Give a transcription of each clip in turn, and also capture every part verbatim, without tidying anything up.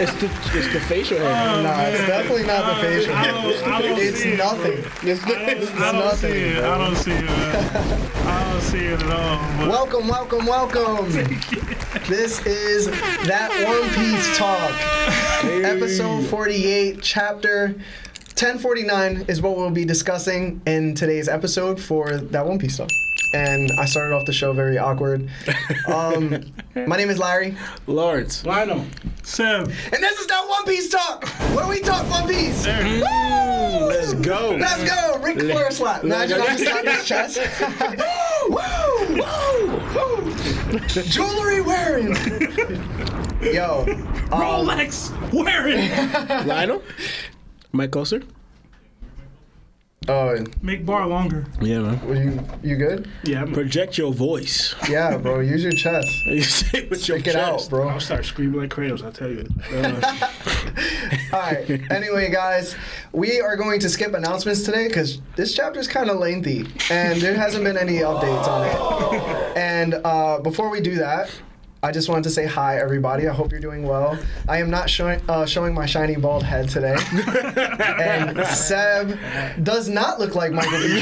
It's the, it's the facial hair. Oh, no, man. It's definitely not I, the facial hair. It's nothing. It's nothing. I don't see it. I don't see it, man. I don't see it at all. Welcome, welcome, welcome. This is That One Piece Talk. Hey. Episode forty-eight, chapter ten forty-nine is what we'll be discussing in today's episode for That One Piece Talk. And I started off the show very awkward. Um, my name is Larry. Lawrence. Lionel. Sam. And this is That One Piece Talk. What do we talk One Piece? Woo! Let's go. Let's go. Rick Fleur slap. No, I just slapped his chest. Woo! Woo! Woo! Jewelry wearing. Yo. Um, Rolex wearing. Lionel. Mike Coulter. Oh, make bar longer. Yeah, man. Well, you you good? Yeah. I'm project good. Your voice. Yeah, bro. Use your chest. You stick with your chest. Stick it out, bro. I'll start screaming like Kratos. I'll tell you. Uh. All right. Anyway, guys, we are going to skip announcements today because this chapter is kind of lengthy and there hasn't been any updates on it. And uh, before we do that, I just wanted to say hi, everybody. I hope you're doing well. I am not showing uh, showing my shiny bald head today. And Seb does not look like Michael B.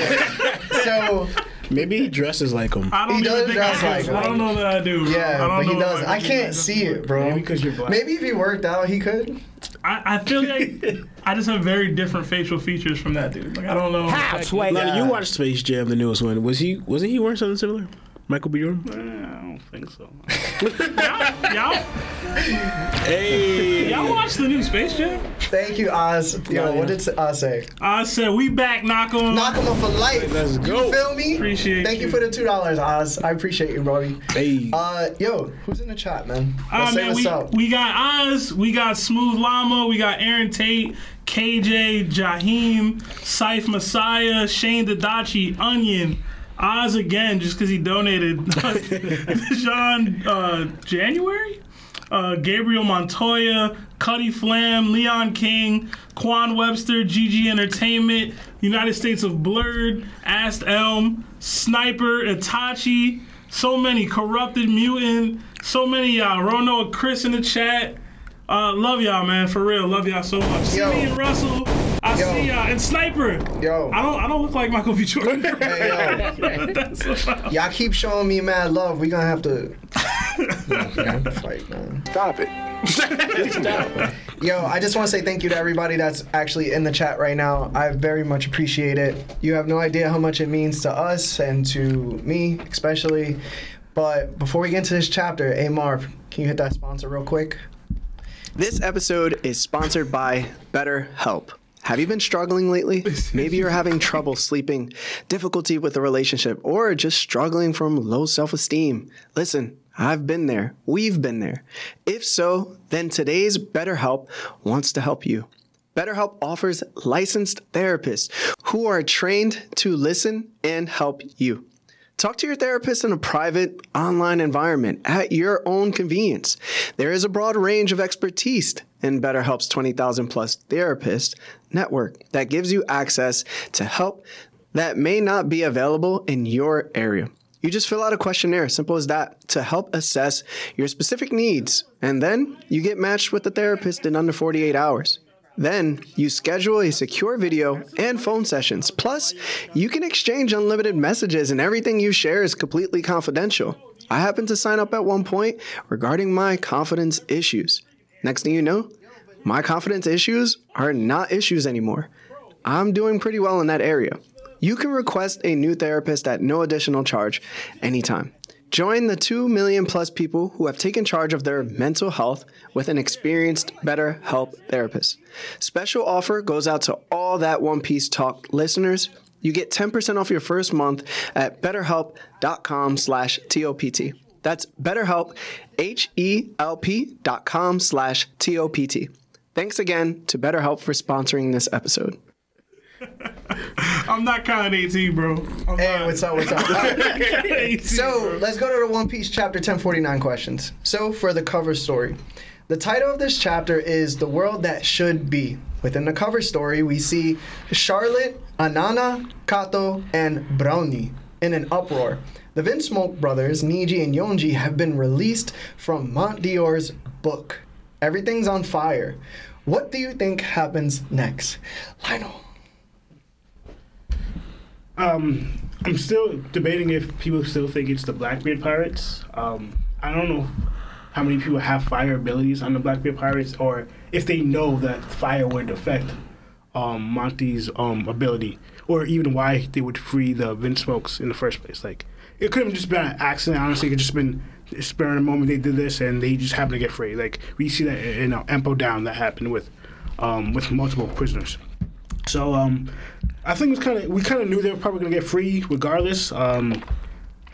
So maybe he dresses like him. I don't he does dress I like him. I don't know that I do. Yeah, I don't but know he does. I, I can't see it, bro. Maybe because you're black. Maybe if he worked out, he could. I, I feel like I just have very different facial features from that dude. Like I don't know. How? Like, now, you watched Space Jam, the newest one. Was he wasn't he wearing something similar? Michael B. Jordan? I don't think so. y'all, y'all, hey, y'all watch the new Space Jam? Thank you, Oz. Yo, what did Oz say? Oz said, "We back, knock 'em, knock 'em for life." Let's go. You feel me? Appreciate. Thank you, you for the two dollars, Oz. I appreciate you, Robbie. Hey. Uh, yo, who's in the chat, man? Uh, man, we up. we got Oz, we got Smooth Llama, we got Aaron Tate, K J, Jaheim, Saif Messiah, Shane Dadachi, Onion. Oz again, just because he donated. John uh, January, uh, Gabriel Montoya, Cuddy Flam, Leon King, Quan Webster, G G Entertainment, United States of Blurred, Ast Elm, Sniper, Itachi, so many, Corrupted Mutant, so many y'all. Rono and Chris in the chat. Uh, love y'all, man, for real. Love y'all so much. See me and Russell. I yo. see y'all. And Sniper. Yo. I don't I don't look like Michael B. Jordan. Hey, yo. That's so y'all keep showing me mad love. We gonna have to... no, we gonna fight, man. Stop it. Stop. Yo, I just want to say thank you to everybody that's actually in the chat right now. I very much appreciate it. You have no idea how much it means to us and to me, especially. But before we get into this chapter, hey, Marv, can you hit that sponsor real quick? This episode is sponsored by BetterHelp. Have you been struggling lately? Maybe you're having trouble sleeping, difficulty with a relationship, or just struggling from low self-esteem. Listen, I've been there. We've been there. If so, then today's BetterHelp wants to help you. BetterHelp offers licensed therapists who are trained to listen and help you. Talk to your therapist in a private, online environment at your own convenience. There is a broad range of expertise in BetterHelp's twenty thousand plus therapist network that gives you access to help that may not be available in your area. You just fill out a questionnaire, simple as that, to help assess your specific needs, and then you get matched with a therapist in under forty-eight hours. Then you schedule a secure video and phone sessions. Plus, you can exchange unlimited messages and everything you share is completely confidential. I happened to sign up at one point regarding my confidence issues. Next thing you know, my confidence issues are not issues anymore. I'm doing pretty well in that area. You can request a new therapist at no additional charge anytime. Join the two million plus people who have taken charge of their mental health with an experienced BetterHelp therapist. Special offer goes out to all That One Piece Talk listeners. You get ten percent off your first month at betterhelp dot com slash T O P T. That's BetterHelp, H E L P dot com slash T O P T. Thanks again to BetterHelp for sponsoring this episode. I'm not counting eighteen, bro. I'm hey, not. what's up, what's up? Right. eighteen, so, bro. Let's go to the One Piece chapter ten forty-nine questions. So, for the cover story. The title of this chapter is The World That Should Be. Within the cover story, we see Charlotte, Anana, Kato, and Brownie in an uproar. The Vinsmoke brothers, Niji and Yonji, have been released from Mont Dior's book. Everything's on fire. What do you think happens next? Lionel. Um, I'm still debating if people still think it's the Blackbeard Pirates. Um, I don't know how many people have fire abilities on the Blackbeard Pirates, or if they know that fire would affect um, Monty's um, ability, or even why they would free the Vinsmokes in the first place. Like, it could have just been an accident. Honestly, it could have just been a spare moment they did this, and they just happened to get free. Like, we see that in uh, Empo Down that happened with um, with multiple prisoners. So um, I think it was kind of we kind of knew they were probably gonna get free regardless. Um,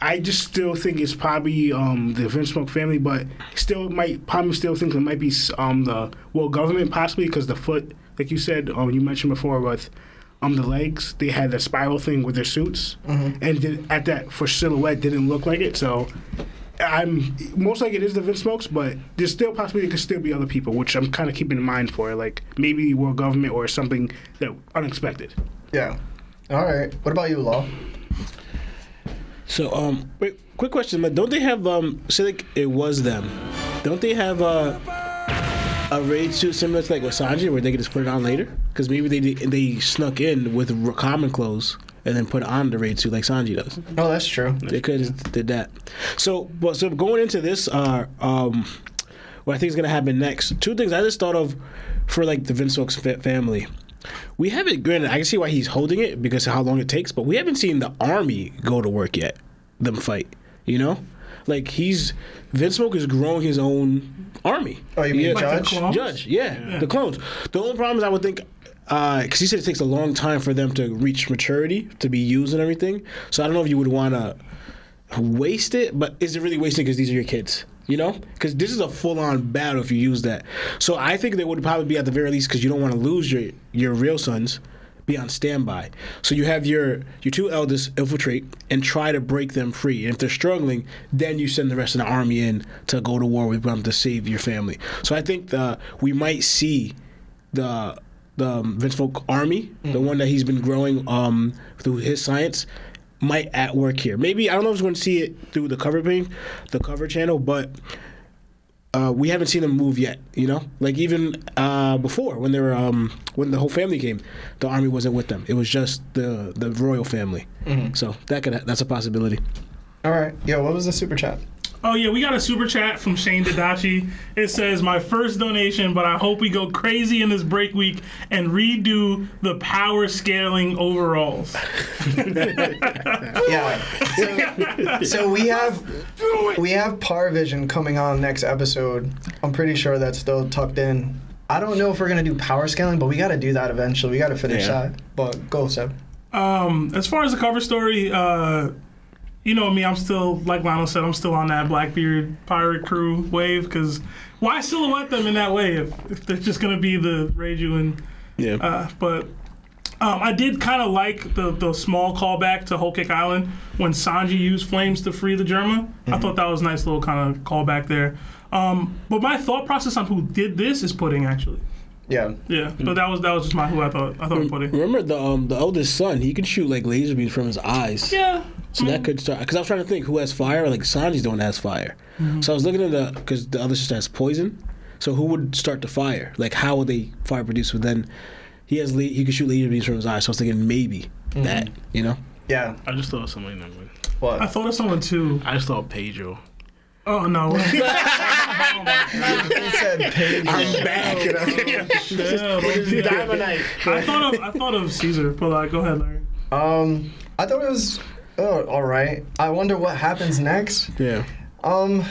I just still think it's probably um, the Vinsmoke family, but still might probably still think it might be um, the world government possibly, because the foot, like you said, um, you mentioned before with um, the legs, they had that spiral thing with their suits, mm-hmm. and did, at that for silhouette didn't look like it. So I'm most likely it is the Vinsmokes, but there's still possibly it could still be other people, which I'm kind of keeping in mind for, like maybe world government or something that unexpected. Yeah. All right. What about you, Law? So, um, wait, quick question, but don't they have um, say like it was them? Don't they have a a raid suit similar to like with Sanji, where they could just put it on later? Because maybe they they snuck in with common clothes and then put on the raid suit like Sanji does. Oh, that's true. They could have did that. So, well, so going into this, uh, um, what I think is going to happen next, two things I just thought of for, like, the Vinsmoke family. We haven't, granted, I can see why he's holding it because of how long it takes, but we haven't seen the army go to work yet, them fight, you know? Like, he's, Vinsmoke is growing his own army. Oh, you mean yeah. Judge? Like Judge, yeah, yeah, the clones. The only problem is I would think, because uh, he said it takes a long time for them to reach maturity, to be used and everything. So I don't know if you would want to waste it, but is it really wasting because these are your kids? You know? Because this is a full-on battle if you use that. So I think they would probably be at the very least, because you don't want to lose your, your real sons, be on standby. So you have your, your two eldest infiltrate and try to break them free. And if they're struggling, then you send the rest of the army in to go to war with them to save your family. So I think the, we might see the... the um, Vinsmoke army, mm-hmm. the one that he's been growing um, through his science, might at work here. Maybe, I don't know if we're going to see it through the cover page, the cover channel, but uh, we haven't seen them move yet, you know? Like, even uh, before, when they were, um, when the whole family came, the army wasn't with them. It was just the, the royal family. Mm-hmm. So that could that's a possibility. All right. Yo, what was the super chat? Oh, yeah, we got a super chat from Shane Dadachi. It says, my first donation, but I hope we go crazy in this break week and redo the power scaling overalls. Yeah. So, so we have we have Par Vision coming on next episode. I'm pretty sure that's still tucked in. I don't know if we're going to do power scaling, but we got to do that eventually. We got to finish yeah. that. But go, Seb. Um, as far as the cover story... Uh, You know me, I'm still, like Lionel said, I'm still on that Blackbeard pirate crew wave, because why silhouette them in that way if, if they're just going to be the Reiju and... Yeah. Uh, but um, I did kind of like the, the small callback to Whole Cake Island when Sanji used flames to free the Germa. Mm-hmm. I thought that was a nice little kind of callback there. Um, but my thought process on who did this is Pudding, actually. Yeah. Yeah, mm-hmm. but that was that was just my who I thought I thought Re- Pudding. Remember the um, the eldest son, he can shoot, like, laser beams from his eyes. Yeah. So mm-hmm. that could start, because I was trying to think who has fire, like Sanji's don't has fire. Mm-hmm. So I was looking at the, because the other sister has poison. So who would start the fire? Like, how would they fire produce? But then he has, le- he could shoot laser beams from his eyes. So I was thinking maybe mm-hmm. that, you know? Yeah. I just thought of something. What? I thought of someone too. I just thought of Pedro. Oh, no. Oh, he said Pedro. I'm back. Oh, yeah. Yeah, Diamondite. I thought of, I thought of Caesar, but like, go ahead, Larry. Um, I thought it was... Oh, all right. I wonder what happens next. Yeah. Um,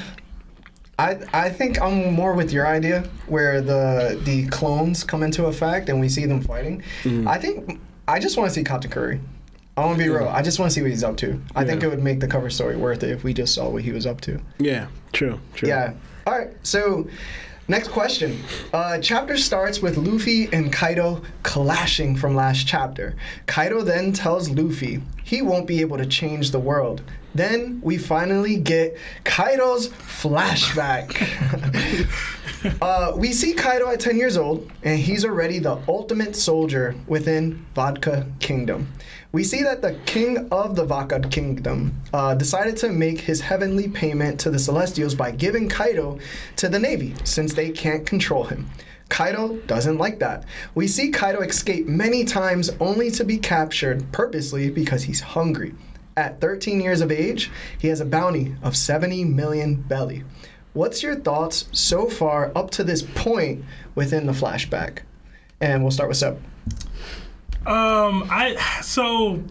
I I think I'm more with your idea where the the clones come into effect and we see them fighting. Mm. I think I just want to see Katakuri. I want to be yeah. real. I just want to see what he's up to. Yeah. I think it would make the cover story worth it if we just saw what he was up to. Yeah. True. True. Yeah. All right. So, next question. Uh, chapter starts with Luffy and Kaido clashing from last chapter. Kaido then tells Luffy, he won't be able to change the world. Then we finally get Kaido's flashback. uh, we see Kaido at ten years old, and he's already the ultimate soldier within Vodka Kingdom. We see that the king of the Vodka Kingdom uh, decided to make his heavenly payment to the Celestials by giving Kaido to the Navy, since they can't control him. Kaido doesn't like that. We see Kaido escape many times only to be captured purposely because he's hungry. At thirteen years of age, he has a bounty of seventy million belly. What's your thoughts so far up to this point within the flashback? And we'll start with Seb. Um, I, so...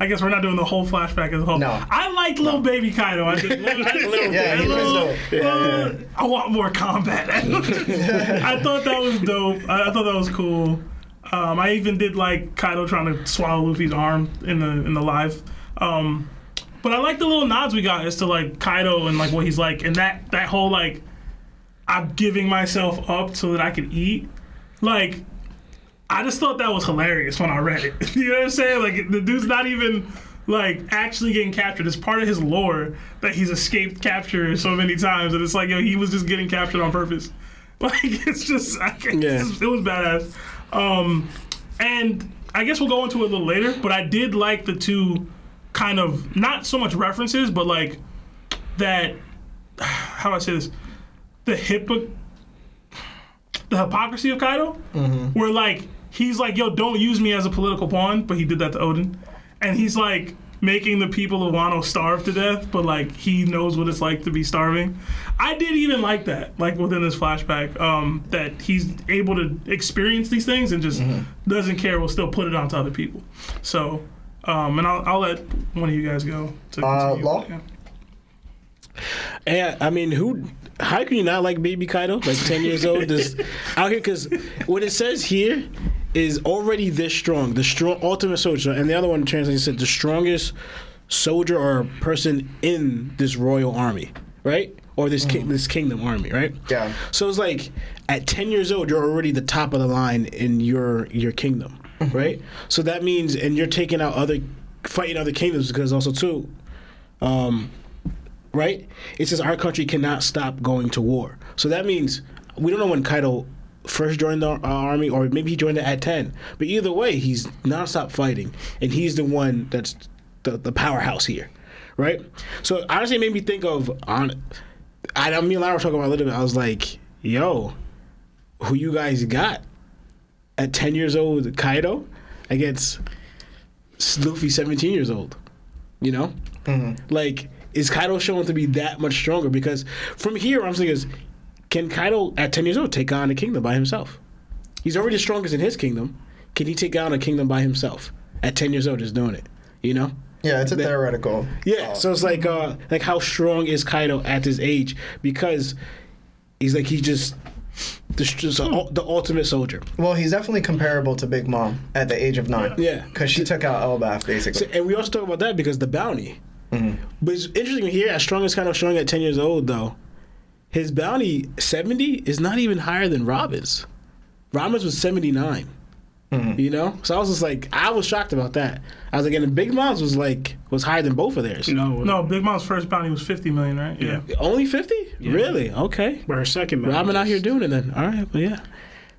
I guess we're not doing the whole flashback as a whole. No. I liked no. Little Baby Kaido. I did. Little, yeah, he was dope. Yeah, uh, yeah. I want more combat. I thought that was dope. I thought that was cool. Um, I even did like Kaido trying to swallow Luffy's arm in the in the live. Um, but I like the little nods we got as to like Kaido and like what he's like, and that that whole like I'm giving myself up so that I can eat, like. I just thought that was hilarious when I read it. You know what I'm saying? Like, the dude's not even, like, actually getting captured. It's part of his lore that he's escaped capture so many times. And it's like, yo, he was just getting captured on purpose. Like, it's just, I yeah. it's, it was badass. Um, and I guess we'll go into it a little later, but I did like the two kind of, not so much references, but, like, that, how do I say this? The hypocr- the hypocrisy of Kaido, mm-hmm. where, like, he's like, yo, don't use me as a political pawn, but he did that to Odin. And he's like making the people of Wano starve to death, but like he knows what it's like to be starving. I did even like that, like within this flashback, um, that he's able to experience these things and just mm-hmm. doesn't care, will still put it on to other people. So, um, and I'll, I'll let one of you guys go. To uh, Law? Yeah. And I mean, who... How can you not like Baby Kaido? Like ten years old, just out here, because what it says here is already this strong, the strong ultimate soldier, and the other one translated said the strongest soldier or person in this royal army, right? Or this mm-hmm. ki- this kingdom army, right? Yeah. So it's like at ten years old, you're already the top of the line in your your kingdom, mm-hmm. right? So that means, and you're taking out other, fighting other kingdoms because also too. Um, Right? It says our country cannot stop going to war. So that means we don't know when Kaido first joined the uh, army, or maybe he joined it at ten. But either way, he's nonstop fighting, and he's the one that's the, the powerhouse here, right? So honestly, it made me think of. On, I, I mean, I was talking about a little bit. I was like, "Yo, who you guys got at ten years old? Kaido against Luffy, seventeen years old. You know, mm-hmm. like." Is Kaido shown to be that much stronger? Because from here, what I'm saying is, can Kaido at ten years old take on a kingdom by himself? He's already the strongest in his kingdom. Can he take on a kingdom by himself at ten years old? Just doing it, you know? Yeah, it's a that, theoretical. Yeah, uh, so it's like, uh, like how strong is Kaido at this age? Because he's like he just. The, just a, the ultimate soldier. Well, he's definitely comparable to Big Mom at the age of nine. Yeah, because she took out Elbaf basically. So, and we also talk about that because the bounty. Mm-hmm. But it's interesting here, as strong as Kaido strong at ten years old, though, his bounty, seventy, is not even higher than Robin's. Robin's was seventy-nine, mm-hmm. you know? So I was just like, I was shocked about that. I was like, and Big Mom's was like, was higher than both of theirs. No, no Big Mom's first bounty was fifty million, right? Yeah. yeah. Only fifty? Yeah. Really? Okay. But her second bounty. Robin was... out here doing it then. All right, but yeah.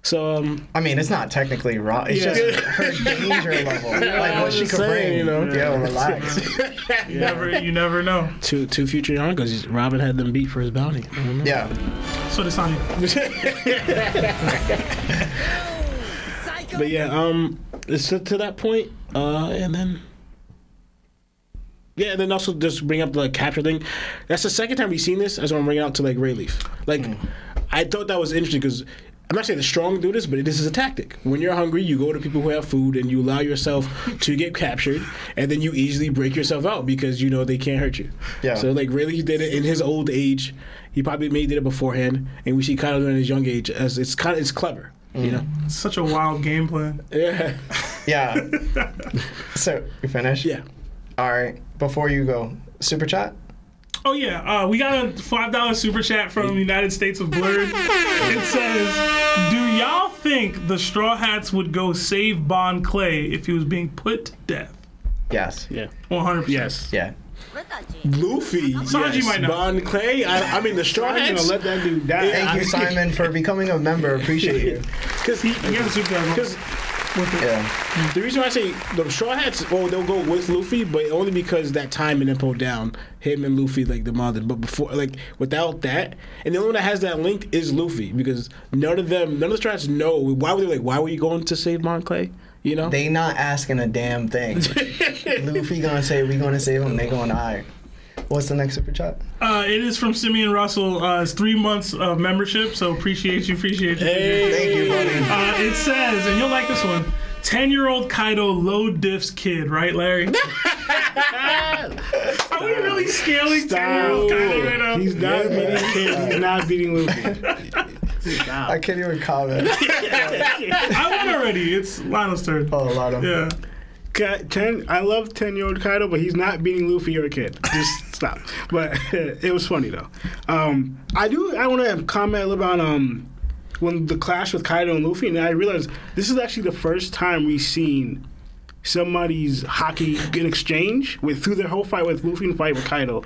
So um, I mean, it's not technically raw. It's yeah. just her danger level, yeah, like what she could saying, bring. You know, yeah, yeah relax. you never, you never know. Two, two future youngers. Robin had them beat for his bounty. Yeah. So does Sanji. But yeah, um, so to that point, uh, and then. Yeah, and then also just bring up the like, capture thing. That's the second time we've seen this. That's why I'm bringing out to like Rayleigh. Like, mm. I thought that was interesting because. I'm not saying the strong do this, but this is a tactic. When you're hungry, you go to people who have food and you allow yourself to get captured, and then you easily break yourself out because you know they can't hurt you. Yeah. So, like, really, he did it in his old age. He probably maybe did it beforehand, and we see Kaido in his young age. As it's kind of it's clever, mm. you know. It's such a wild game plan. Yeah. Yeah. So you finished? Yeah. All right. Before you go, super chat. Oh, yeah. Uh, we got a five dollar super chat from the United States of Blurred. It says, do y'all think the Straw Hats would go save Bon Clay if he was being put to death? Yes. Yeah. one hundred percent. Yes. Yeah. Luffy, Sanji yes. might know. Bon Clay. I, I mean, the Straw Hats. I'm gonna let that dude die. Thank I, you, Simon, for becoming a member. Appreciate you. Because he, he has a super power. Yeah. The reason why I say the Straw Hats, well, they'll go with Luffy, but only because that time in Impel Down, him and Luffy like the mother. But before, like without that, and the only one that has that link is Luffy, because none of them, none of the Straw Hats know why were they like, why were you going to save Bon Clay? You know? They not asking a damn thing. Luffy gonna say, we gonna save him, they going to hire. What's the next super chat? Uh, it is from Simeon Russell. Uh, it's three months of membership, so appreciate you, appreciate you. Hey. Thank you, buddy. Uh, it says, and you'll like this one, ten-year-old Kaido, low diffs kid, right, Larry? Are we really scaling ten-year-old Kaido right now? He's not yeah, beating man. Kid. He's not beating Luffy. Wow. I can't even comment. I won already. It's Lionel's turn. Oh, Lionel. Yeah. Ten, I love ten-year-old Kaido, but he's not beating Luffy. You're a kid. Just stop. But it was funny, though. Um, I do. I want to comment a little about um, when the clash with Kaido and Luffy, and I realized this is actually the first time we've seen somebody's hockey in exchange with through their whole fight with Luffy and fight with Kaido.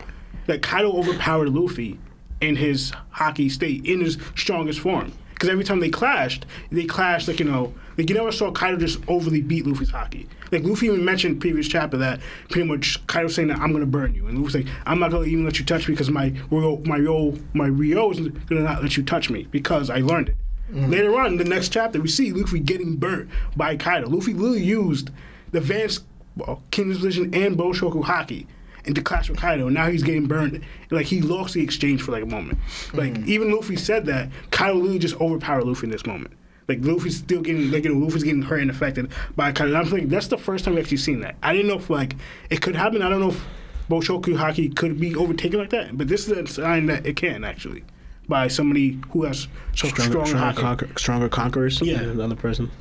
That Kaido overpowered Luffy in his hockey state, in his strongest form. Because every time they clashed, they clashed like, you know, like you never saw Kaido just overly beat Luffy's hockey. Like Luffy even mentioned previous chapter that pretty much Kaido was saying that I'm gonna burn you, and Luffy's like, I'm not gonna even let you touch me because my Ryo, my Ryo, my Ryo is gonna not let you touch me because I learned it. Mm-hmm. Later on, in the next chapter, we see Luffy getting burnt by Kaido. Luffy literally used the advanced well, King's Vision and Boshoku hockey into clash with Kaido, and now he's getting burned. Like, he lost the exchange for, like, a moment. Like, mm. even Luffy said that, Kaido literally just overpowered Luffy in this moment. Like, Luffy's still getting, like, you know, Luffy's getting hurt and affected by Kaido. And I'm thinking, that's the first time we've actually seen that. I didn't know if, like, it could happen. I don't know if Boshoku Haki could be overtaken like that, but this is a sign that it can, actually, by somebody who has so stronger, stronger, stronger, conquer, stronger conquerors yeah. than another person.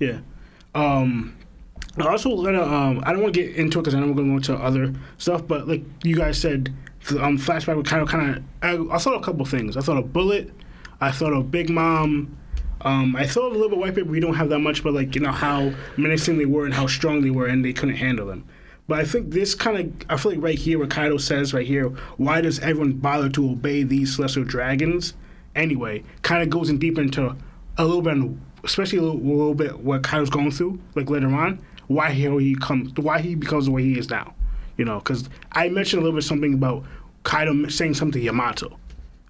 Yeah. Um... I also gonna, um, I don't want to get into it because I know we're going to go into other stuff, but like you guys said, um, flashback with Kaido kind of, kind of I, I thought of a couple things. I thought of Bullet, I thought of Big Mom, um, I thought of a little bit of Whitebeard. We don't have that much, but like, you know, how menacing they were and how strong they were and they couldn't handle them. But I think this kind of, I feel like right here where Kaido says right here, why does everyone bother to obey these Celestial Dragons? Anyway, kind of goes in deep into a little bit, especially a little, a little bit what Kaido's going through, like later on. Why he comes, why he becomes the way he is now, you know? Because I mentioned a little bit something about Kaido saying something to Yamato,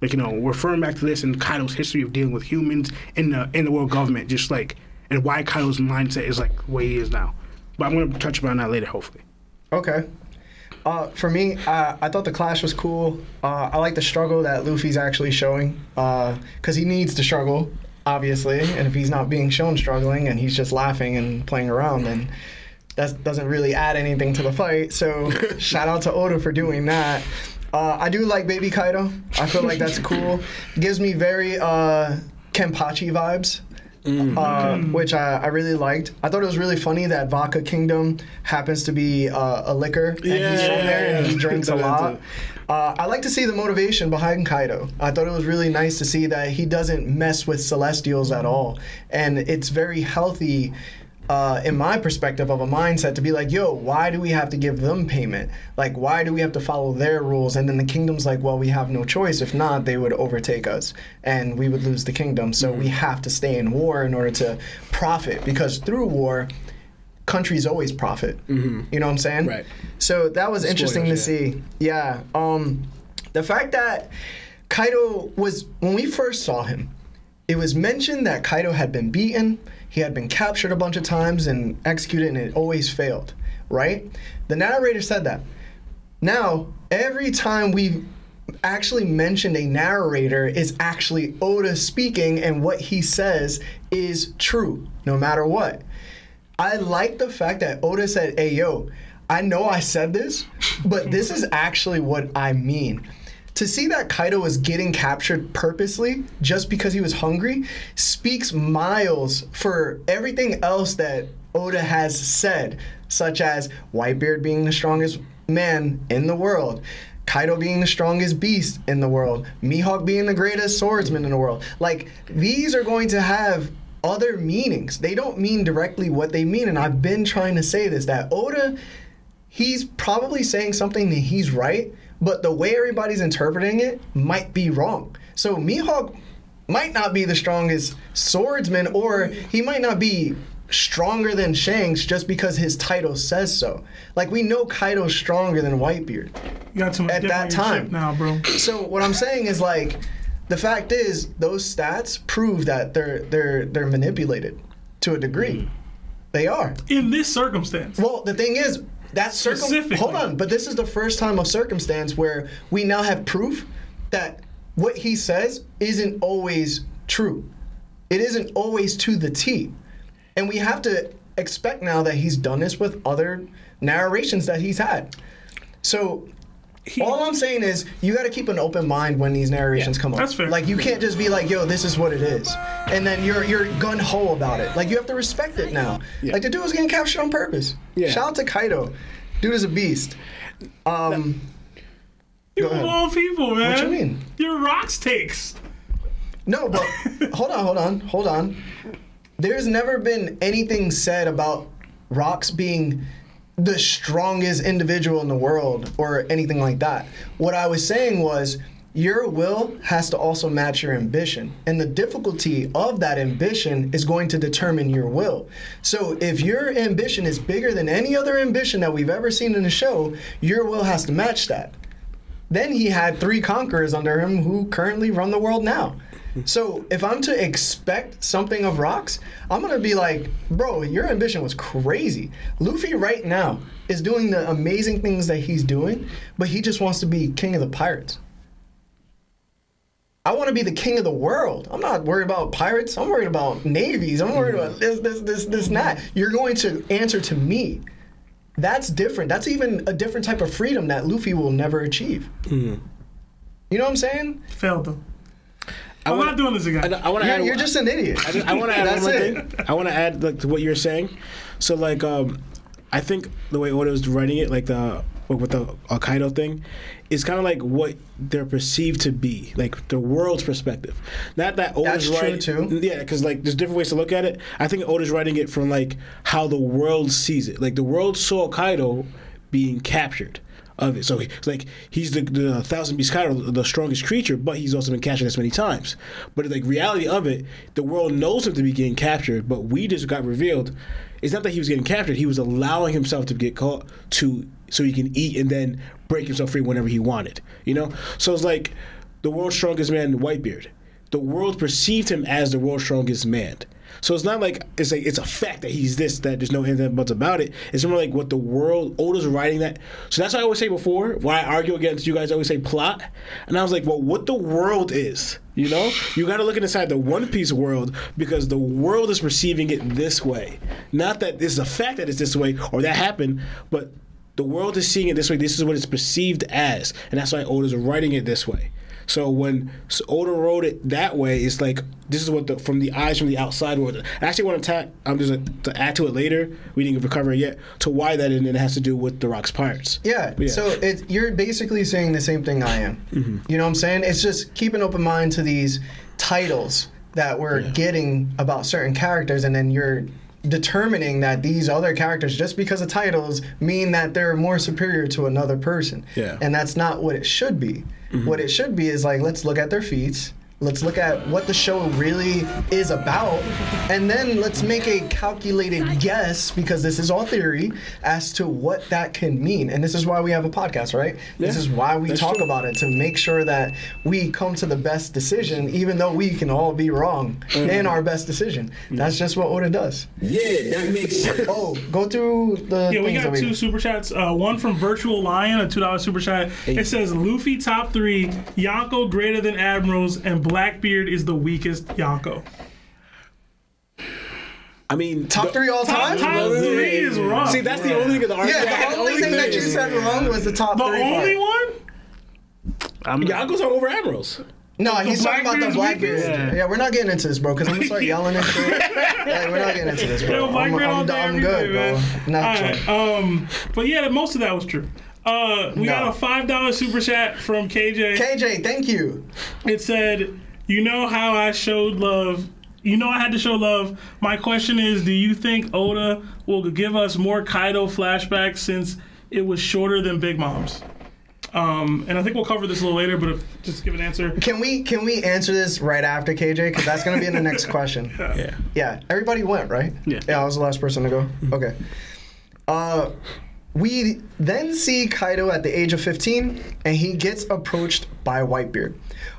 like, you know, referring back to this and Kaido's history of dealing with humans in the in the world government, just like, and why Kaido's mindset is like the way he is now. But I'm gonna touch upon that later, hopefully. Okay. Uh, for me, uh, I thought the clash was cool. Uh, I like the struggle that Luffy's actually showing, because uh, he needs to struggle. Obviously, and if he's not being shown struggling and he's just laughing and playing around, then that doesn't really add anything to the fight. So shout out to Oda for doing that. Uh, I do like Baby Kaido. I feel like that's cool. Gives me very uh, Kenpachi vibes, mm. uh, which I, I really liked. I thought it was really funny that Vodka Kingdom happens to be uh, a liquor, and yeah, he's from there yeah, and he drinks a lot. Uh, I like to see the motivation behind Kaido. I thought it was really nice to see that he doesn't mess with Celestials at all. And it's very healthy, uh, in my perspective, of a mindset to be like, yo, why do we have to give them payment? Like, why do we have to follow their rules? And then the kingdom's like, well, we have no choice. If not, they would overtake us and we would lose the kingdom. So we have to stay in war in order to profit, because through war, countries always profit. Mm-hmm. You know what I'm saying? Right. So that was Spoilers, interesting to yeah. see. Yeah. Um, the fact that Kaido was, when we first saw him, it was mentioned that Kaido had been beaten. He had been captured a bunch of times and executed, and it always failed. Right? The narrator said that. Now, every time we've actually mentioned a narrator, is actually Oda speaking, and what he says is true, no matter what. I like the fact that Oda said, hey, yo, I know I said this, but this is actually what I mean. To see that Kaido was getting captured purposely just because he was hungry speaks miles for everything else that Oda has said, such as Whitebeard being the strongest man in the world, Kaido being the strongest beast in the world, Mihawk being the greatest swordsman in the world. Like, these are going to have other meanings. They don't mean directly what they mean, and I've been trying to say this, that Oda, he's probably saying something that he's right, but the way everybody's interpreting it might be wrong. So Mihawk might not be the strongest swordsman, or he might not be stronger than Shanks just because his title says so. Like, we know Kaido's stronger than Whitebeard you got to at that time. Now, bro. So what I'm saying is, like, the fact is those stats prove that they're they're they're manipulated to a degree. Mm. They are. In this circumstance. Well, the thing is, that's circum- Hold on, but this is the first time of circumstance where we now have proof that what he says isn't always true. It isn't always to the T. And we have to expect now that he's done this with other narrations that he's had. So he, all I'm saying is you got to keep an open mind when these narrations yeah, come up. That's fair. Like, you can't just be like, yo, this is what it is. And then you're you're gun-ho about it. Like, you have to respect it now. Yeah. Like, the dude was getting captured on purpose. Yeah. Shout out to Kaido. Dude is a beast. Um, you of all people, man. What you mean? Your Rocks takes. No, but hold on, hold on, hold on. There's never been anything said about Rocks being the strongest individual in the world or anything like that. What I was saying was your will has to also match your ambition. And the difficulty of that ambition is going to determine your will. So if your ambition is bigger than any other ambition that we've ever seen in the show, your will has to match that. Then he had three conquerors under him who currently run the world now. So if I'm to expect something of Rocks, I'm going to be like, bro, your ambition was crazy. Luffy right now is doing the amazing things that he's doing, but he just wants to be king of the pirates. I want to be the king of the world. I'm not worried about pirates. I'm worried about navies. I'm worried about this, this, this, this, and that. You're going to answer to me. That's different. That's even a different type of freedom that Luffy will never achieve. Mm. You know what I'm saying? Failed them. I I'm wanna, not doing this again. I, I want to add. You're just an idiot. I, I want to add one more thing. I want to add like to what you're saying. So like, um, I think the way Oda was writing it, like the with the uh, Kaido thing, is kind of like what they're perceived to be, like the world's perspective. Not that Oda's That's writing. True too. Yeah, because like there's different ways to look at it. I think Oda's writing it from like how the world sees it. Like the world saw Kaido being captured. Of it, so he, like he's the, the thousand beast Kaido, the strongest creature, but he's also been captured this many times. But like reality of it, the world knows him to be getting captured, but we just got revealed. It's not that he was getting captured; he was allowing himself to get caught to so he can eat and then break himself free whenever he wanted. You know, so it's like the world's strongest man, Whitebeard. The world perceived him as the world's strongest man. So it's not like it's like it's a fact that he's this, that there's no ifs and buts about it. It's more like what the world, Oda's writing that. So that's what I always say before, when I argue against you guys, I always say plot. And I was like, well, what the world is, you know? You got to look inside the One Piece world because the world is perceiving it this way. Not that this is a fact that it's this way or that happened, but the world is seeing it this way. This is what it's perceived as. And that's why Oda's writing it this way. So when Oda wrote it that way, it's like this is what the, from the eyes from the outside world. I actually want to ta- I'm just like, to add to it later. We didn't recover it yet to why that, and it has to do with the Rocks Pirates. Yeah. yeah. So it, you're basically saying the same thing I am. Mm-hmm. You know what I'm saying? It's just keep an open mind to these titles that we're yeah. getting about certain characters, and then you're determining that these other characters, just because of titles, mean that they're more superior to another person. Yeah. And that's not what it should be. Mm-hmm. What it should be is like, let's look at their feats, let's look at what the show really is about, and then let's make a calculated guess, because this is all theory, as to what that can mean. And this is why we have a podcast, right? Yeah. This is why we That's talk true. about it, to make sure that we come to the best decision, even though we can all be wrong mm-hmm. in our best decision. Mm-hmm. That's just what Oda does. Yeah, that makes sense. Oh, go through the Yeah, we got we... two super chats. Uh, one from Virtual Lion, a two dollar super chat. Eight. It says, Luffy top three, Yonko greater than Admirals, and Blackbeard is the weakest Yonko. I mean, top the, three all time? Top, top three is wrong. See, that's yeah. the only thing that argument. Yeah, the, the only thing, thing that you said wrong was the top the three. The only part. one? Yonkos are over Admirals. No, the he's Black talking about the Blackbeard. Yeah. yeah, we're not getting into this, bro, because I'm going to start yelling at you. Like, we're not getting into this, bro. Yo, I'm, I'm, day, I'm good, day, bro. Not right. Um, But yeah, most of that was true. Uh, we no. got a five dollar super chat from K J. K J, thank you. It said, you know how I showed love. You know I had to show love. My question is, do you think Oda will give us more Kaido flashbacks since it was shorter than Big Mom's. Um, and I think we'll cover this a little later, but if, just give an answer. Can we can we answer this right after K J? Because that's going to be in the next question. Yeah. yeah. Yeah. Everybody went, right? Yeah. Yeah, I was the last person to go. Mm-hmm. Okay. Uh, we then see Kaido at the age of fifteen, and he gets approached by Whitebeard.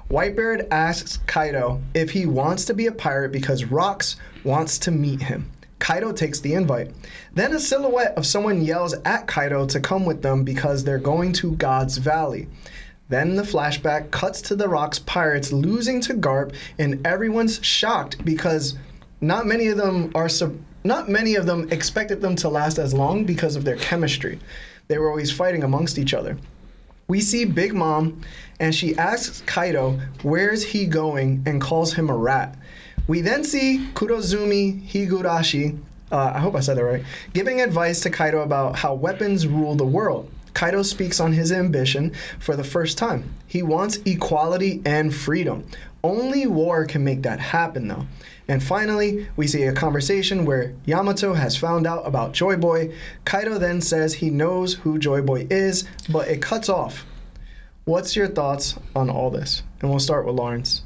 Whitebeard asks Kaido if he wants to be a pirate because Rocks wants to meet him. Kaido takes the invite. Then a silhouette of someone yells at Kaido to come with them because they're going to God's Valley. Then the flashback cuts to the Rocks Pirates losing to Garp, and everyone's shocked because not many of them are sub- not many of them expected them to last as long because of their chemistry. They were always fighting amongst each other. We see Big Mom, and she asks Kaido where's he going and calls him a rat. We then see Kurozumi Higurashi, uh, I hope I said that right, giving advice to Kaido about how weapons rule the world. Kaido speaks on his ambition for the first time. He wants equality and freedom. Only war can make that happen, though. And finally, we see a conversation where Yamato has found out about Joy Boy. Kaido then says he knows who Joy Boy is, but it cuts off. What's your thoughts on all this? And we'll start with Lawrence.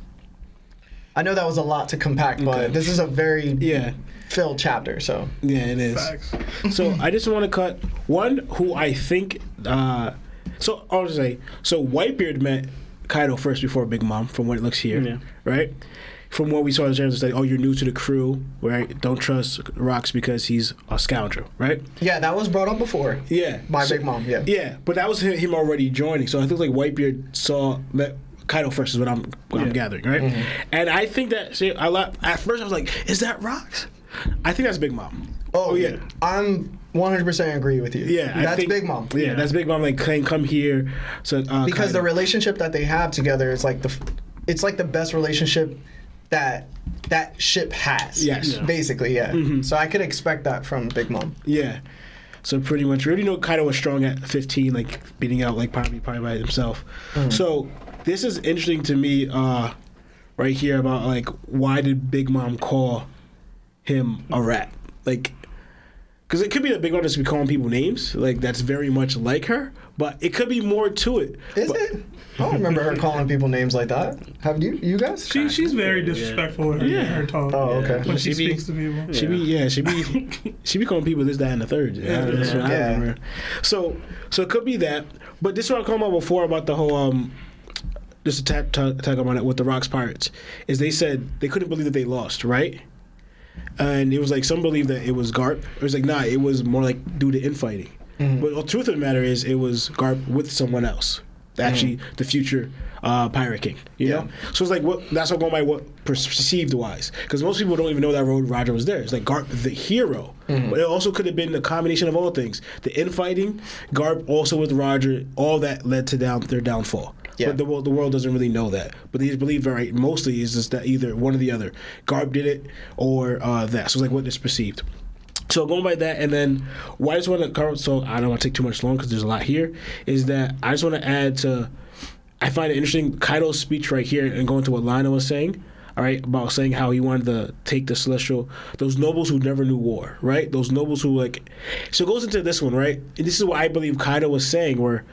I know that was a lot to compact, but okay. This is a very yeah. filled chapter, so. Yeah, it is. Facts. So I just want to cut one who I think, uh, so I'll say, so Whitebeard met Kaido first before Big Mom, from what it looks here, yeah. right? From what we saw in the chapter, it's like, oh, you're new to the crew, right? Don't trust Rocks because he's a scoundrel, right? Yeah, that was brought up before. Yeah. By so, Big Mom, yeah. Yeah, but that was him already joining, so I think like Whitebeard saw that. Kaido first is what I'm what yeah. I'm gathering, right? Mm-hmm. And I think that see, I lot at first I was like, is that Rocks? I think that's Big Mom. Oh, oh yeah. yeah, I'm one hundred percent agree with you. Yeah, that's I think, Big Mom. Yeah, yeah, that's Big Mom. Like, come here. So uh, because Kaido. The relationship that they have together is like the, it's like the best relationship that that ship has. Yes, yeah. basically, yeah. Mm-hmm. So I could expect that from Big Mom. Yeah. So pretty much, we already know Kaido was strong at fifteen, like beating out like probably probably by himself. Mm-hmm. So. This is interesting to me uh, right here about, like, why did Big Mom call him a rat? Like, because it could be that Big Mom just be calling people names. Like, that's very much like her. But it could be more to it. Is but, it? I don't remember her calling people names like that. Have you, you guys? She, she's very disrespectful yeah. in yeah. her talk. Oh, okay. When she, she speaks be, to people. She yeah. be, yeah, she be, she be calling people this, that, and the third. Yeah, yeah. That's what I yeah. remember. So, so it could be that. But this is what I was talking about before about the whole... Um, Just to tag on it with the Rocks Pirates, is they said they couldn't believe that they lost, right? And it was like some believed that it was Garp. It was like, nah, it was more like due to infighting. Mm-hmm. But the truth of the matter is, it was Garp with someone else. Actually, mm-hmm. the future uh, Pirate King, you yeah. know? So it's like, what that's what going by what perceived wise. Because most people don't even know that Road Roger was there. It's like Garp, the hero. Mm-hmm. But it also could have been a combination of all things. The infighting, Garp also with Roger, all that led to down their downfall. Yeah. But the world, the world doesn't really know that. But they believe very mostly is just that either one or the other. Garb did it or uh, that. So it's like what is perceived. So going by that, and then why I just want to cover. So I don't want to take too much long because there's a lot here. Is that I just want to add to. I find it interesting Kaido's speech right here and going to what Lana was saying. All right, about saying how he wanted to take the celestial, those nobles who never knew war, right? Those nobles who like. So it goes into this one, right? And this is what I believe Kaido was saying. Where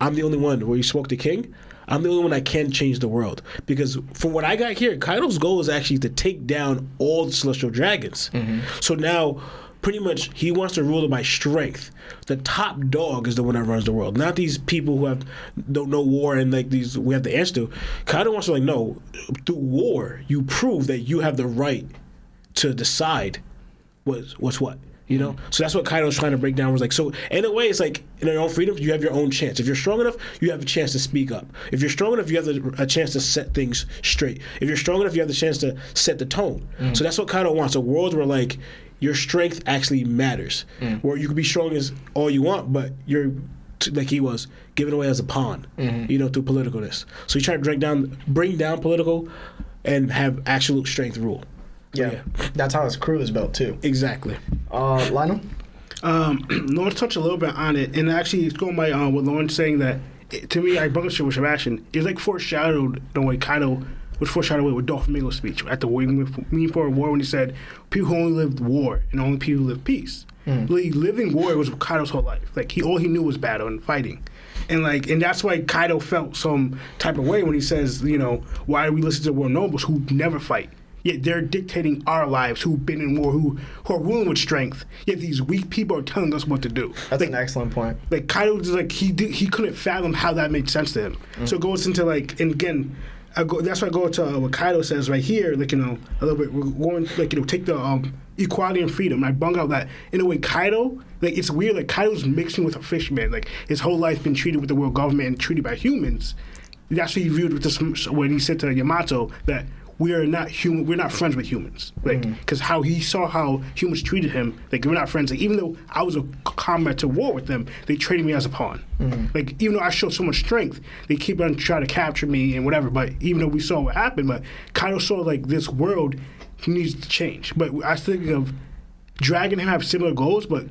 I'm the only one. Where you spoke to King. I'm the only one that can change the world. Because from what I got here, Kaido's goal is actually to take down all the Celestial Dragons. Mm-hmm. So now, pretty much, he wants to rule it by strength. The top dog is the one that runs the world. Not these people who have don't know war and like these we have the answer to. Kaido wants to like, no, through war, you prove that you have the right to decide what's, what's what. You know, so that's what Kaido's trying to break down. Was like, so in a way, it's like in your own freedom, you have your own chance. If you're strong enough, you have a chance to speak up. If you're strong enough, you have the, a chance to set things straight. If you're strong enough, you have the chance to set the tone. Mm. So that's what Kaido wants—a world where like your strength actually matters, mm. where you can be strong as all you want, but you're like he was given away as a pawn, mm-hmm. you know, through politicalness. So he tried to bring down, bring down political, and have absolute strength rule. Yeah. yeah, that's how his crew is built, too. Exactly. Uh, Lionel? Um, Lawrence touched a little bit on it, and actually, it's going by uh, what Lawrence saying that, it, to me, I bungled with some action. It was like foreshadowed the way Kaido was foreshadowed with Dolph Mingo's speech at the Mean for War when he said, people who only lived war and only people who lived peace. Mm. Like, living war was Kaido's whole life. Like, he all he knew was battle and fighting. And like, and that's why Kaido felt some type of way when he says, you know, why do we listen to world nobles who never fight? Yet they're dictating our lives, who've been in war, who, who are ruling with strength. Yet these weak people are telling us what to do. That's like, an excellent point. Like, Kaido was like, he did, he couldn't fathom how that made sense to him. Mm. So it goes into like, and again, I go, that's why I go to uh, what Kaido says right here, like, you know, a little bit, we're going, like, you know, take the um, equality and freedom. I bung out that, in a way, Kaido, like, it's weird, like, Kaido's mixing with a fish man. Like, his whole life been treated with the world government and treated by humans. That's what he viewed with this, when he said to Yamato that, we are not human. We're not friends with humans, like, because mm-hmm. how he saw how humans treated him, like, we're not friends. Like, even though I was a combat to war with them, they treated me as a pawn. Mm-hmm. Like, even though I showed so much strength, they keep on trying to capture me and whatever. But even though we saw what happened, but Kaido saw like this world needs to change. But I was thinking of Dragon and have similar goals, but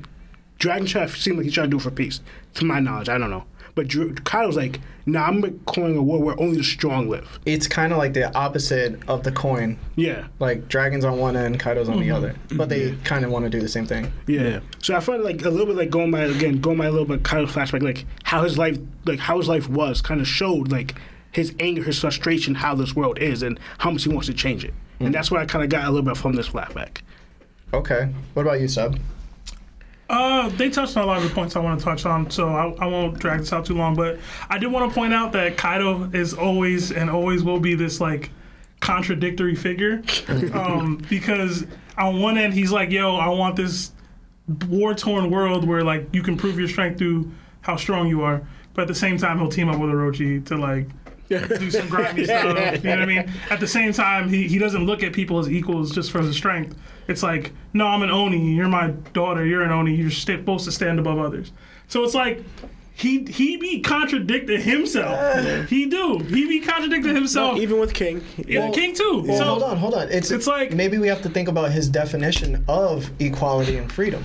Dragon tried to seem like he's trying to do it for peace. To my knowledge, I don't know. But Kaido's like, nah, I'm calling a war where only the strong live. It's kind of like the opposite of the coin. Yeah. Like, Dragon's on one end, Kaido's on mm-hmm. the other. But they yeah. kind of want to do the same thing. Yeah. yeah. So I find, like, a little bit, like, going by, again, going by a little bit Kaido's flashback, like, how his life, like, how his life was kind of showed, like, his anger, his frustration, how this world is, and how much he wants to change it. Mm-hmm. And that's what I kind of got a little bit from this flashback. Okay. What about you, Sub? Uh, they touched on a lot of the points I want to touch on, so I, I won't drag this out too long. But I did want to point out that Kaido is always and always will be this, like, contradictory figure. Um, because on one end, he's like, yo, I want this war-torn world where, like, you can prove your strength through how strong you are. But at the same time, he'll team up with Orochi to, like, do some grimy stuff. You know what I mean? At the same time, he, he doesn't look at people as equals just for his strength. It's like, no, I'm an Oni. You're my daughter. You're an Oni. You're supposed to stand above others. So it's like he he be contradicting himself. Yeah. He do. He be contradicting himself. No, even with King. Yeah, well, King too. Well, so, hold on, hold on. It's, it's like maybe we have to think about his definition of equality and freedom,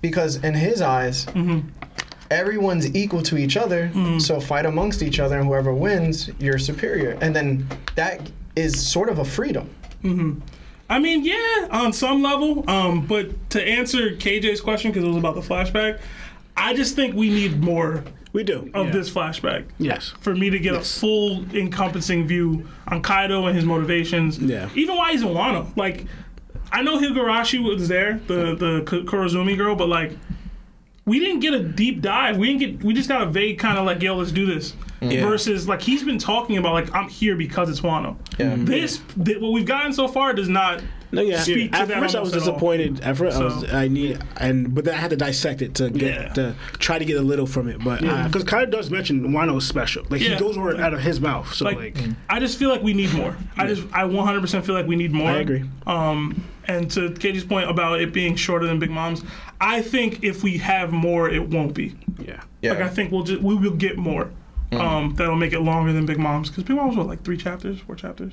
because in his eyes, mm-hmm. everyone's equal to each other. Mm-hmm. So fight amongst each other, and whoever wins, you're superior. And then that is sort of a freedom. Mm-hmm. I mean, yeah, on some level. Um, but to answer K J's question, because it was about the flashback, I just think we need more we do. of yeah. this flashback. Yes. For me to get yes. a full encompassing view on Kaido and his motivations. Yeah. Even why he's in Wano. Like, I know Higurashi was there, the, the Kurozumi girl, but, like, we didn't get a deep dive. We didn't get. We just got a vague kind of like, yo, let's do this. Yeah. Versus, like, he's been talking about, like, I'm here because it's Wano. Yeah. This, th- what we've gotten so far does not no, yeah. speak yeah. to at that. First I was at disappointed. All. At first, so, I was, I need, and but then I had to dissect it to get yeah. to try to get a little from it. But because yeah. Kaido does mention Wano is special, like yeah. he, those were out of his mouth. So like, like I just feel like we need more. Yeah. I just, I one hundred percent feel like we need more. I agree. Um, and to Katie's point about it being shorter than Big Mom's, I think if we have more, it won't be. Yeah. yeah. Like I think we'll just we will get more. Mm-hmm. Um, that'll make it longer than Big Mom's, because Big Mom's was like three chapters, four chapters.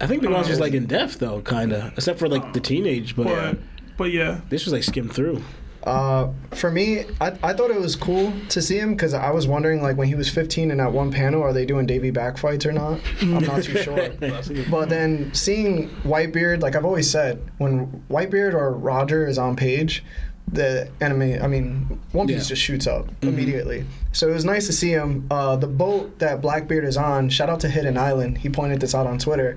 I think Big Mom's um, was like in depth though, kind of, except for like um, the teenage. But, but but yeah, this was like skimmed through. Uh, for me, I I thought it was cool to see him, because I was wondering, like, when he was fifteen and at one panel, are they doing Davy back fights or not? I'm not too sure. But then seeing Whitebeard, like I've always said, when Whitebeard or Roger is on page, the anime, I mean, One Piece yeah. just shoots up mm-hmm. immediately. So it was nice to see him. Uh, the boat that Blackbeard is on, shout out to Hidden Island, he pointed this out on Twitter.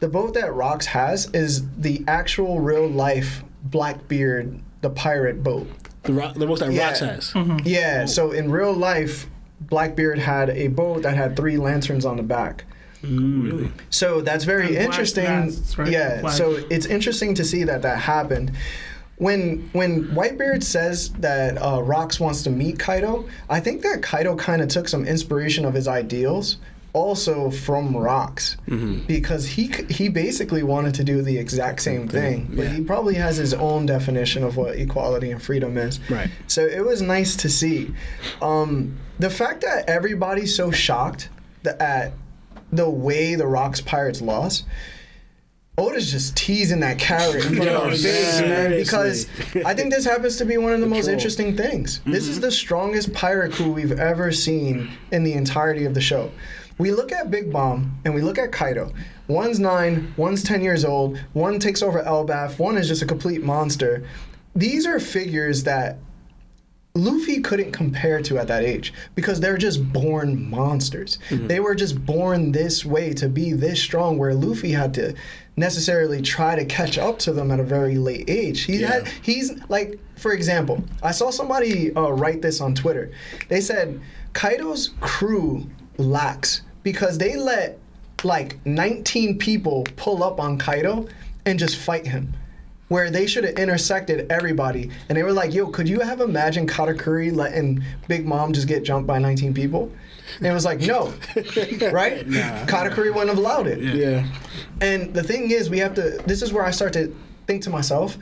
The boat that Rocks has is the actual real life Blackbeard, the pirate boat. The, ro- the boat that yeah. Rocks has. Mm-hmm. Yeah, so in real life, Blackbeard had a boat that had three lanterns on the back. Mm, really? So that's very and interesting. Masks, right? Yeah, Black. So it's interesting to see that that happened. When when Whitebeard says that uh, Rocks wants to meet Kaido, I think that Kaido kind of took some inspiration of his ideals also from Rocks, mm-hmm. because he he basically wanted to do the exact same thing, yeah. but he probably has his own definition of what equality and freedom is. Right. So it was nice to see. Um, the fact that everybody's so shocked that at the way the Rocks Pirates lost, Oda's just teasing that carrot in front of our face, man, because I think this happens to be one of the, the most troll. interesting things. Mm-hmm. This is the strongest pirate crew we've ever seen in the entirety of the show. We look at Big Mom and we look at Kaido. One's nine, one's ten years old, one takes over Elbaf, one is just a complete monster. these are figures that Luffy couldn't compare to at that age because they're just born monsters. Mm-hmm. They were just born this way to be this strong, where Luffy had to necessarily try to catch up to them at a very late age. He yeah. had, he's like, for example, I saw somebody uh, write this on Twitter. They said Kaido's crew lacks because they let like nineteen people pull up on Kaido and just fight him, where they should have intersected everybody. And they were like, yo, could you have imagined Katakuri letting Big Mom just get jumped by nineteen people? And it was like, no, right? Nah. Katakuri wouldn't have allowed it. Yeah. yeah. And the thing is, we have to, this is where I start to think to myself,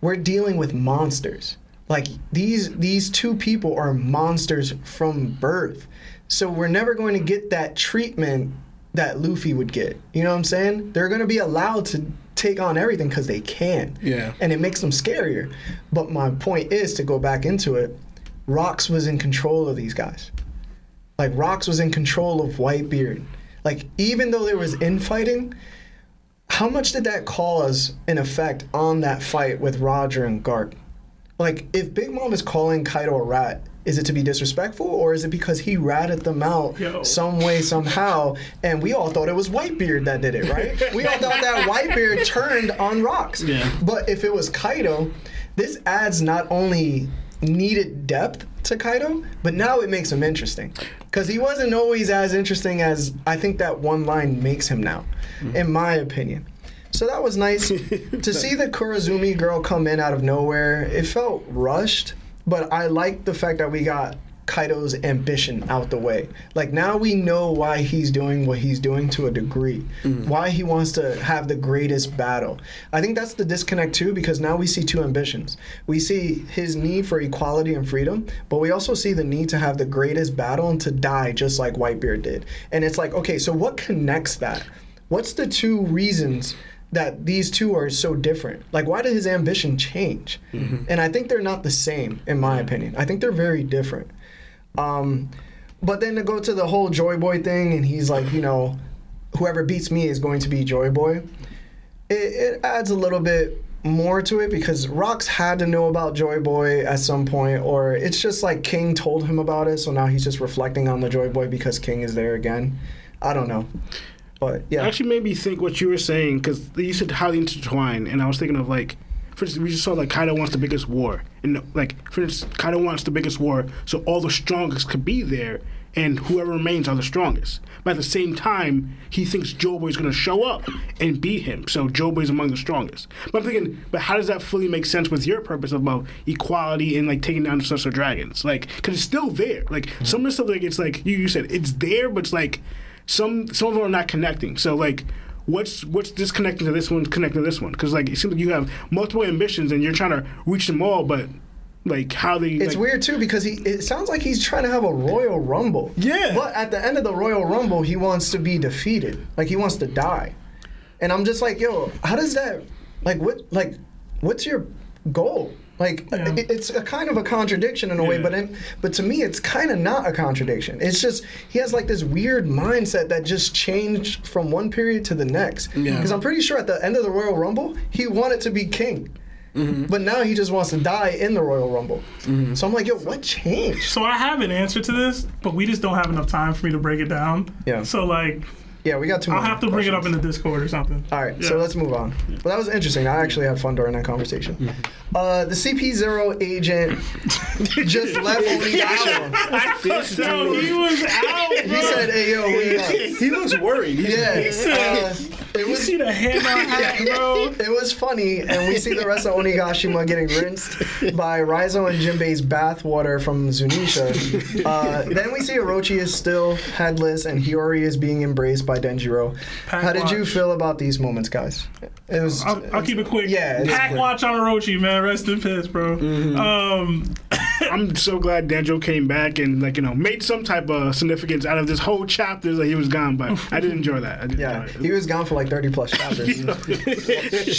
we're dealing with monsters. Like, these these two people are monsters from birth. So we're never going to get that treatment that Luffy would get. You know what I'm saying? They're going to be allowed to take on everything because they can. Yeah. And it makes them scarier. But my point is, to go back into it, Rocks was in control of these guys. Like, Rocks was in control of Whitebeard. Like, even though there was infighting, how much did that cause an effect on that fight with Roger and Garp? Like, if Big Mom is calling Kaido a rat, is it to be disrespectful, or is it because he ratted them out Yo. some way, somehow, and we all thought it was Whitebeard that did it, right? We all thought that Whitebeard turned on Rocks. Yeah. But if it was Kaido, this adds not only needed depth to Kaido, but now it makes him interesting. Because he wasn't always as interesting as I think that one line makes him now, mm-hmm. in my opinion. So that was nice. To see the Kurazumi girl come in out of nowhere, it felt rushed. But I like the fact that we got Kaido's ambition out the way. Like, now we know why he's doing what he's doing to a degree. Mm. Why he wants to have the greatest battle. I think that's the disconnect, too, because now we see two ambitions. We see his need for equality and freedom, but we also see the need to have the greatest battle and to die just like Whitebeard did. And it's like, okay, so what connects that? What's the two reasons that these two are so different? Like, why did his ambition change? Mm-hmm. And I think they're not the same, in my opinion. I think they're very different. Um, but then to go to the whole Joy Boy thing, and he's like, you know, whoever beats me is going to be Joy Boy. It, it adds a little bit more to it, because Rocks had to know about Joy Boy at some point, or it's just like King told him about it, so now he's just reflecting on the Joy Boy because King is there again. I don't know. But, yeah. It actually made me think what you were saying, because you said how they intertwine, and I was thinking of, like, for instance, we just saw, like, Kaido wants the biggest war. And, like, for instance, Kaido wants the biggest war, so all the strongest could be there, and whoever remains are the strongest. But at the same time, he thinks Joy Boy is going to show up and beat him, so Joy Boy is among the strongest. But I'm thinking, but how does that fully make sense with your purpose about equality and, like, taking down the Celestial Dragons? Like, because it's still there. Like, mm-hmm. some of the stuff, like, it's like, you, you said, it's there, but it's, like, Some some of them are not connecting. So, like, what's what's this connecting to this one, connecting to this one? Because, like, it seems like you have multiple ambitions and you're trying to reach them all, but, like, how they... It's like, weird, too, because he it sounds like he's trying to have a Royal Rumble. Yeah. But at the end of the Royal Rumble, he wants to be defeated. Like, he wants to die. And I'm just like, yo, how does that... Like, what? Like, what's your goal? Like, yeah. it, it's a kind of a contradiction in a yeah. way, but in, but to me, it's kind of not a contradiction. It's just, he has, like, this weird mindset that just changed from one period to the next. Because yeah. I'm pretty sure at the end of the Royal Rumble, he wanted to be king. Mm-hmm. But now he just wants to die in the Royal Rumble. Mm-hmm. So I'm like, yo, what changed? So I have an answer to this, but we just don't have enough time for me to break it down. Yeah. So, like... Yeah, we got two more I'll have to questions. Bring it up in the Discord or something. All right, yeah. so let's move on. Well, that was interesting. I actually had fun during that conversation. Mm-hmm. Uh, the C P zero agent just left Onigashima. I thought no, he was out, bro. He said, hey, yo, we uh, He looks worried. He's yeah. He said, uh, it was, you see the hand on hat, bro? It was funny, and we see the rest of Onigashima getting rinsed by Raizo and Jinbei's bathwater from Zunisha. Uh, then we see Orochi is still headless, and Hiyori is being embraced by... by Denjiro. Pack How did watch. you feel about these moments, guys? It was. I'll, I'll keep it quick. Yeah, Pack quick. watch on Orochi, man. Rest in peace, bro. Mm-hmm. Um, I'm so glad Denjiro came back and, like, you know, made some type of significance out of this whole chapter that he was gone, but I did enjoy that. I did yeah, enjoy he was gone for like thirty plus chapters.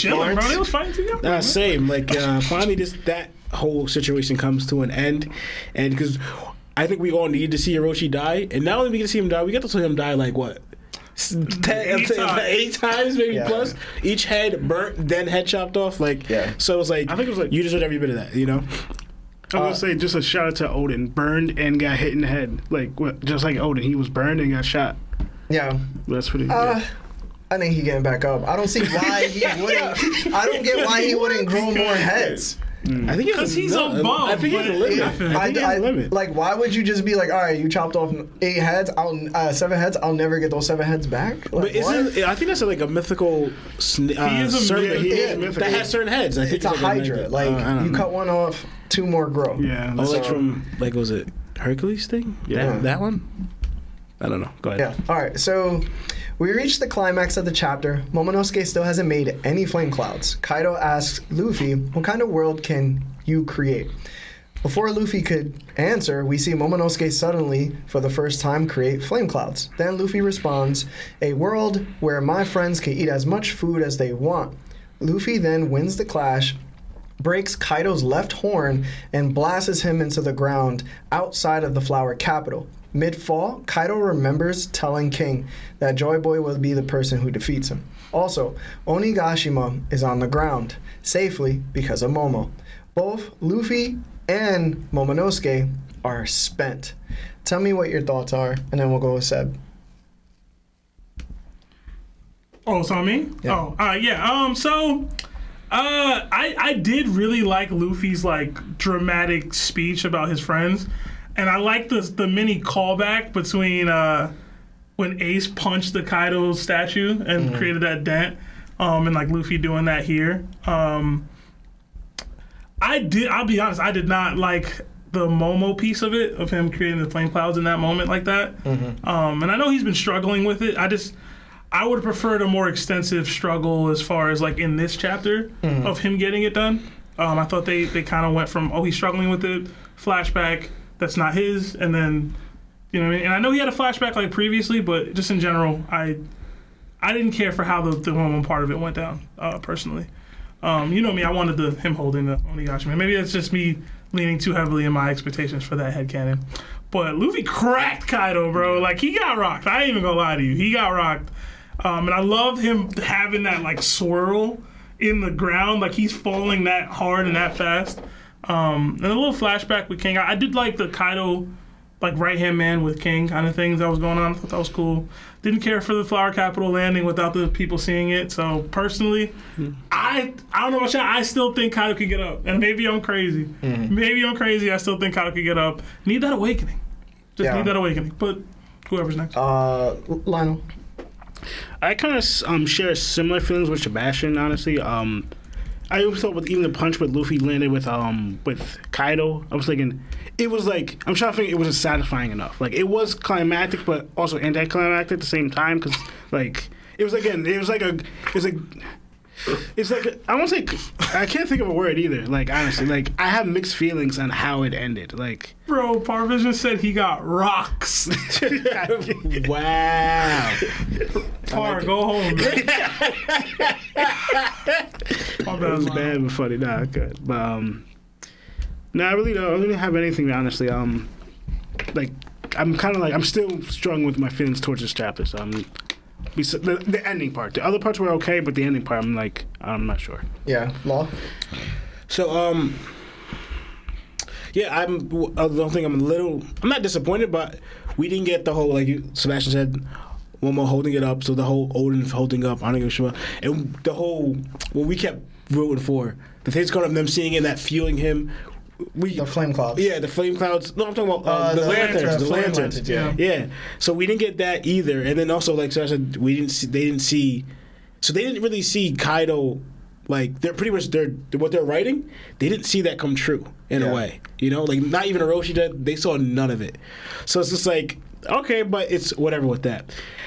Chilling, bro. They was fighting together. Uh, same. Like, uh, finally, this that whole situation comes to an end, and because I think we all needed to see Orochi die, and not only we get to see him die, we get to see him die like what? Ten, eight, times. eight times maybe yeah, plus yeah. Each head burnt, then head chopped off, like yeah. So it was like I think it was like you deserve every bit of that, you know. I will uh, say just a shout out to Odin, burned and got hit in the head, like what, just like Odin, he was burned and got shot. Yeah, that's pretty good. Uh, I think he getting back up. I don't see why he wouldn't. I don't get why he wouldn't grow more heads. Mm. I think because he's no, a bum. I think he's a limit. Yeah. I think I, he has I, a limit. Like, why would you just be like, all right, you chopped off eight heads, I'll uh, seven heads. I'll never get those seven heads back. Like, but isn't it, I think that's like a mythical. Sn- uh, he is a serpent. He is mythical. That has certain heads. I think it's, it's a hydra. Like, like uh, you know. Cut one off, two more grow. Yeah. Oh, so, like from like was it Hercules thing? Yeah, that, that one. I don't know. Go ahead. Yeah. All right. So. We reach the climax of the chapter. Momonosuke still hasn't made any flame clouds. Kaido asks Luffy, what kind of world can you create? Before Luffy could answer, we see Momonosuke suddenly, for the first time, create flame clouds. Then Luffy responds, a world where my friends can eat as much food as they want. Luffy then wins the clash, breaks Kaido's left horn, and blasts him into the ground outside of the Flower Capital. Mid-fall, Kaido remembers telling King that Joy Boy will be the person who defeats him. Also, Onigashima is on the ground, safely because of Momo. Both Luffy and Momonosuke are spent. Tell me what your thoughts are, and then we'll go with Seb. Oh, so me? Yeah. Oh, uh, yeah. Um, so... Uh, I, I did really like Luffy's, like, dramatic speech about his friends. And I like the the mini callback between uh, when Ace punched the Kaido statue and mm-hmm. created that dent, um, and like Luffy doing that here. Um, I did. I'll be honest. I did not like the Momo piece of it, of him creating the flame clouds in that moment like that. Mm-hmm. Um, and I know he's been struggling with it. I just I would have preferred a more extensive struggle as far as like in this chapter mm-hmm. of him getting it done. Um, I thought they they kind of went from oh he's struggling with it, flashback. That's not his, and then, you know what I mean? And I know he had a flashback like previously, but just in general, I I didn't care for how the, the one part of it went down, uh, personally. Um, you know me, I wanted the him holding the Onigashima. Maybe that's just me leaning too heavily in my expectations for that headcanon. But Luffy cracked Kaido, bro. Like, he got rocked. I ain't even gonna lie to you. He got rocked. Um, and I love him having that, like, swirl in the ground. Like, he's falling that hard and that fast. Um, and a little flashback with King. I, I did like the Kaido, like, right-hand man with King kind of things that was going on. I thought that was cool. Didn't care for the Flower Capital landing without the people seeing it. So, personally, mm-hmm. I I don't know about y'all. I still think Kaido could get up. And maybe I'm crazy. Mm-hmm. Maybe I'm crazy. I still think Kaido could get up. Need that awakening. Just yeah. need that awakening. But whoever's next. Uh, Lionel. I kind of um, share similar feelings with Sebastian, honestly. Um... I always thought with even the punch with Luffy landed with um with Kaido, I was thinking it was like I'm trying to think it wasn't satisfying enough. Like it was climactic, but also anticlimactic at the same time because like it was again it was like a it's like it's like a, I won't say I can't think of a word either. Like honestly, like I have mixed feelings on how it ended. Like bro, Parvision said he got rocks. Wow. Par, like go home, man. Oh, that was bad but funny. Nah, good. But, um, no, nah, I really don't. I really don't have anything. Honestly, um, like I'm kind of like I'm still strung with my feelings towards this chapter. So I'm the, the ending part. The other parts were okay, but the ending part, I'm like, I'm not sure. Yeah, Law. So, um, yeah, I'm. I don't think I'm a little. I'm not disappointed, but we didn't get the whole like you, Sebastian said. Momo holding it up, so the whole Odin holding up, Onigashima, and the whole what we kept rooting for, the things going up, them seeing it, that fueling him. We, the flame clouds. Yeah, the flame clouds. No, I'm talking about uh, uh, the, the lanterns. lanterns the lanterns. lanterns yeah. yeah. So we didn't get that either, and then also like so I said, we didn't see. They didn't see. So they didn't really see Kaido. Like they're pretty much they're what they're writing. They didn't see that come true in yeah. a way. You know, like not even Orochi did. They saw none of it. So it's just like. Okay, but it's whatever with that.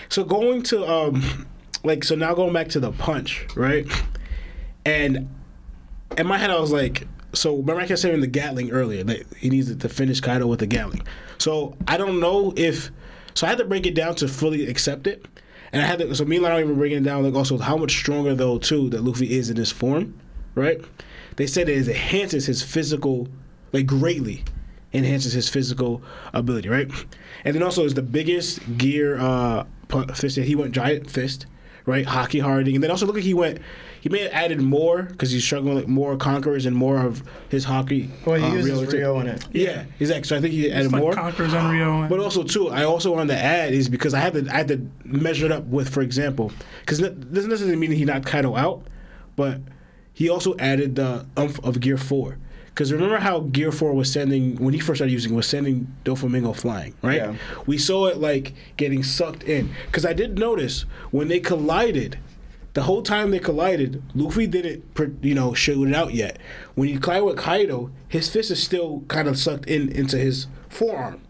So going to, um, like, so now going back to the punch, right? And in my head, I was like, so remember I kept saying the Gatling earlier, like he needs to finish Kaido with the Gatling. So I don't know if, so I had to break it down to fully accept it. And I had to, so me and I don't even break it down, like also how much stronger though, too, that Luffy is in this form, right? They said it enhances his physical, like greatly. Enhances his physical ability, right? And then also is the biggest gear uh, fist. He went giant fist, right? Haki Harding, and then also look at he went. He may have added more because he's struggling with more conquerors and more of his haki. Well, he uh, uses Ryo, Ryo in it. Yeah, yeah, exactly. So I think he added like more conquerors on Ryo. But also too, I also wanted to add is because I had to I had to measure it up with, for example, because this doesn't mean he knocked Kaido out, but he also added the umph of Gear Four. Because remember how Gear Four was sending, when he first started using, was sending Doflamingo flying, right? Yeah. We saw it like getting sucked in. Because I did notice when they collided, the whole time they collided, Luffy didn't, you know, shoot it out yet. When you collide with Kaido, his fist is still kind of sucked in into his forearm.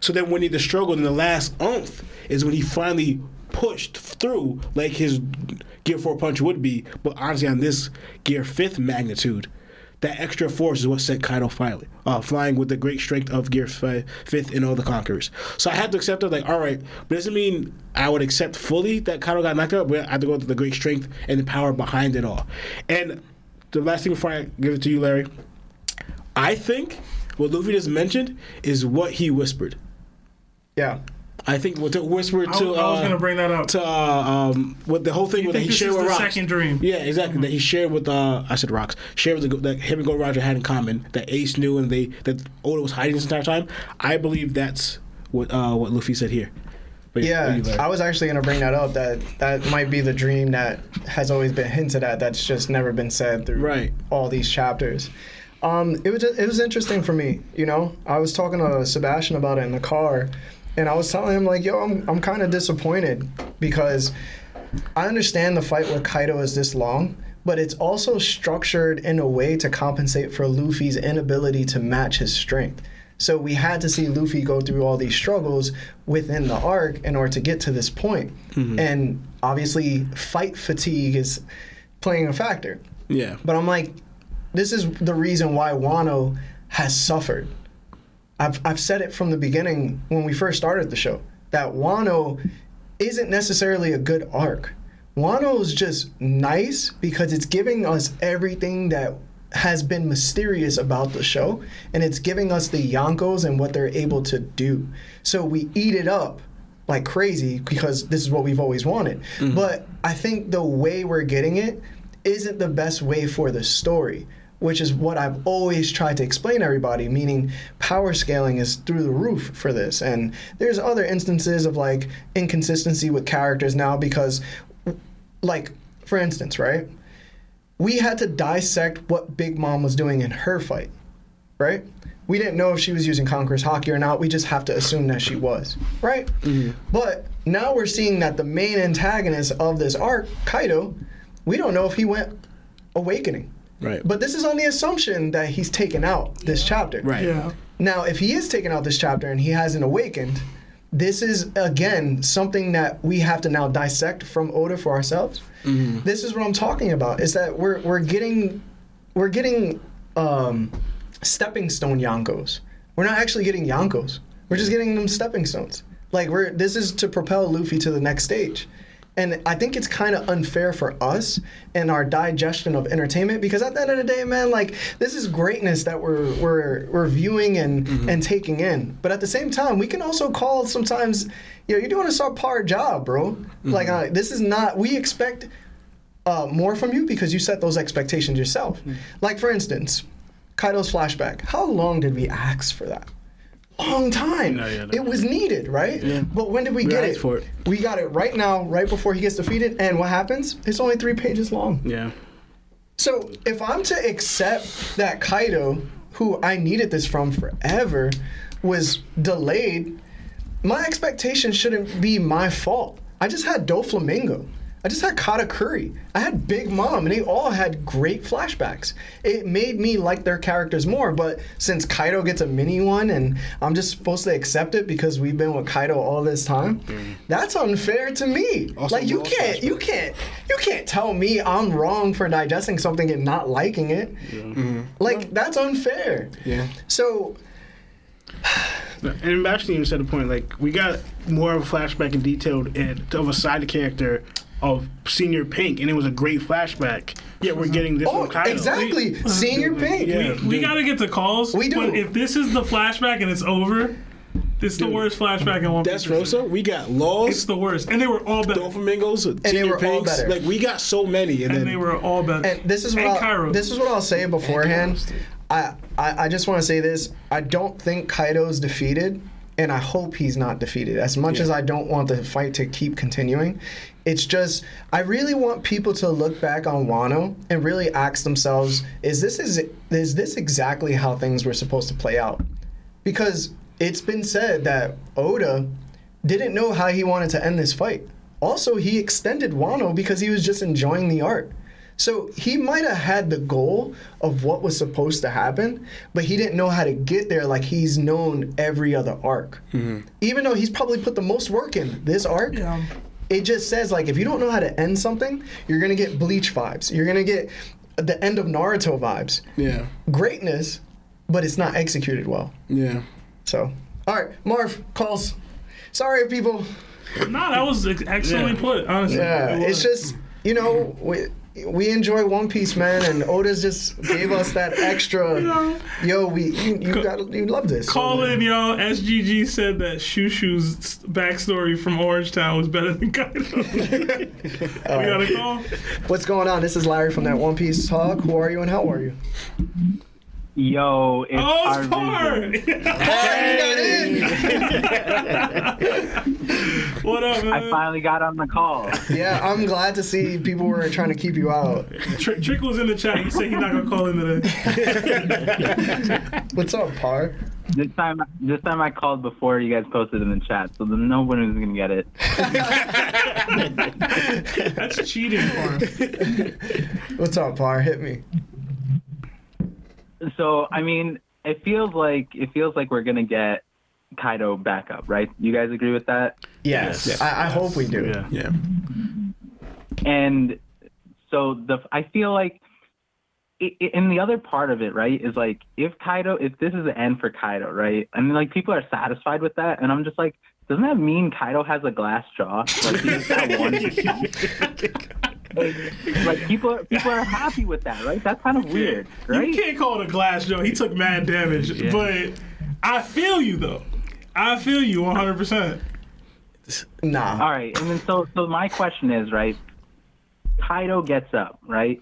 So then when he struggled in the last oomph is when he finally pushed through like his Gear Four punch would be, but honestly on this Gear Fifth magnitude. That extra force is what sent Kaido finally, uh, flying with the great strength of Gear five, fifth and all the Conquerors. So I had to accept it, like, all right, but it doesn't mean I would accept fully that Kaido got knocked out, but I had to go to the great strength and the power behind it all. And the last thing before I give it to you, Larry, I think what Luffy just mentioned is what he whispered. Yeah. I think what to whisper to I was, uh, was going to bring that up to uh, um with the whole thing with that he shared with Rocks. Second dream, yeah, exactly. Mm-hmm. That he shared with uh I said Rocks shared with the, that him and Gold Roger had in common that Ace knew and they that Oda was hiding this entire time. I believe that's what uh what Luffy said here. But yeah, I was actually going to bring that up. That that might be the dream that has always been hinted at. That's just never been said through right. all these chapters. Um, it was just, it was interesting for me. You know, I was talking to Sebastian about it in the car. And I was telling him, like, yo, I'm I'm kind of disappointed because I understand the fight with Kaido is this long, but it's also structured in a way to compensate for Luffy's inability to match his strength. So we had to see Luffy go through all these struggles within the arc in order to get to this point. Mm-hmm. And obviously, fight fatigue is playing a factor. Yeah. But I'm like, this is the reason why Wano has suffered. I've I've said it from the beginning when we first started the show that Wano isn't necessarily a good arc. Wano is just nice because it's giving us everything that has been mysterious about the show, and it's giving us the Yonkos and what they're able to do. So we eat it up like crazy because this is what we've always wanted. Mm-hmm. But I think the way we're getting it isn't the best way for the story, which is what I've always tried to explain to everybody, meaning power scaling is through the roof for this. And there's other instances of, like, inconsistency with characters now because, like, for instance, right? We had to dissect what Big Mom was doing in her fight, right? We didn't know if she was using Conqueror's Haki or not. We just have to assume that she was, right? Mm-hmm. But now we're seeing that the main antagonist of this arc, Kaido, we don't know if he went Awakening. Right. But this is on the assumption that he's taken out this yeah. chapter. Right. Yeah. Now, if he is taken out this chapter and he hasn't awakened, this is, again, something that we have to now dissect from Oda for ourselves. Mm-hmm. This is what I'm talking about, is that we're we're getting we're getting um, stepping stone Yonkos. We're not actually getting Yonkos. We're just getting them stepping stones. Like, we're this is to propel Luffy to the next stage. And I think it's kind of unfair for us and our digestion of entertainment because at the end of the day, man, like, this is greatness that we're we're we're viewing and, mm-hmm. and taking in. But at the same time, we can also call sometimes, you know, you're doing a subpar job, bro. Mm-hmm. Like, uh, this is not, we expect uh, more from you because you set those expectations yourself. Mm-hmm. Like, for instance, Kaido's flashback. How long did we ask for that? Long time. No, yeah, no. It was needed, right? Yeah. But when did we, we get it? it? We got it right now, right before he gets defeated. And what happens? It's only three pages long. Yeah. So if I'm to accept that Kaido, who I needed this from forever, was delayed, my expectation shouldn't be my fault. I just had Doflamingo. I just had Katakuri. I had Big Mom, and they all had great flashbacks. It made me like their characters more, but since Kaido gets a mini one and I'm just supposed to accept it because we've been with Kaido all this time, mm-hmm. that's unfair to me. Also, like, you can't, flashback. you can't, you can't tell me I'm wrong for digesting something and not liking it. Yeah. Mm-hmm. Like, that's unfair. Yeah. So. And actually, you said a point. Like, we got more of a flashback and detailed and of a side character of Senior Pink, and it was a great flashback. Yeah, we're getting this oh, from Kaido. Exactly, we, Senior Pink. Yeah, we we got to get the calls. We do. But if this is the flashback and it's over, This is the worst flashback in One Piece. That's Rosa. We got Laws. It's the worst. And they were all better. Doflamingos. And they were all better. Like, we got so many. And, and then, they were all better. And this is what, and I'll, this is what I'll say beforehand. I, I, I just want to say this. I don't think Kaido's defeated, and I hope he's not defeated. As much yeah. as I don't want the fight to keep continuing, it's just, I really want people to look back on Wano and really ask themselves, is this is, is this exactly how things were supposed to play out? Because it's been said that Oda didn't know how he wanted to end this fight. Also, he extended Wano because he was just enjoying the art. So he might have had the goal of what was supposed to happen, but he didn't know how to get there like he's known every other arc. Mm-hmm. Even though he's probably put the most work in this arc, yeah. it just says, like, if you don't know how to end something, you're going to get Bleach vibes. You're going to get the end of Naruto vibes. Yeah. Greatness, but it's not executed well. Yeah. So, all right, Marv, calls. Sorry, people. No, that was excellently yeah. put, honestly. Yeah, it it's just, you know... We, We enjoy One Piece, man, and Oda's just gave us that extra. yeah. Yo, we you, you got you love this. Call so, in, y'all. S G G said that Shushu's backstory from Orange Town was better than Kaido. We right. got a call. What's going on? This is Larry from that One Piece talk. Who are you and how are you? Yo, it's oh, it's Par. Hey. What up, man? I finally got on the call. Yeah, I'm glad to see people were trying to keep you out. Tr- Trickle's in the chat. He said he's not gonna call in today. What's up, Par? This time, this time I called before you guys posted in the chat, so then no one is gonna get it. That's cheating, Par. What's up, Par? Hit me. So, I mean, it feels like it feels like we're gonna get Kaido back up, right? You guys agree with that? Yes, yes. I, I yes. hope we do. Yeah. yeah. And so the I feel like, it, it, and the other part of it, right, is like if Kaido, if this is the end for Kaido, right? I mean, like people are satisfied with that, and I'm just like, doesn't that mean Kaido has a glass jaw? Like he's got one. Like, like people, are, people are happy with that, right? That's kind of weird, right? You can't call it a glass Joe. He took mad damage, yeah. but I feel you though. I feel you one hundred percent. Nah. All right, and then so so my question is, right? Kaido gets up, right?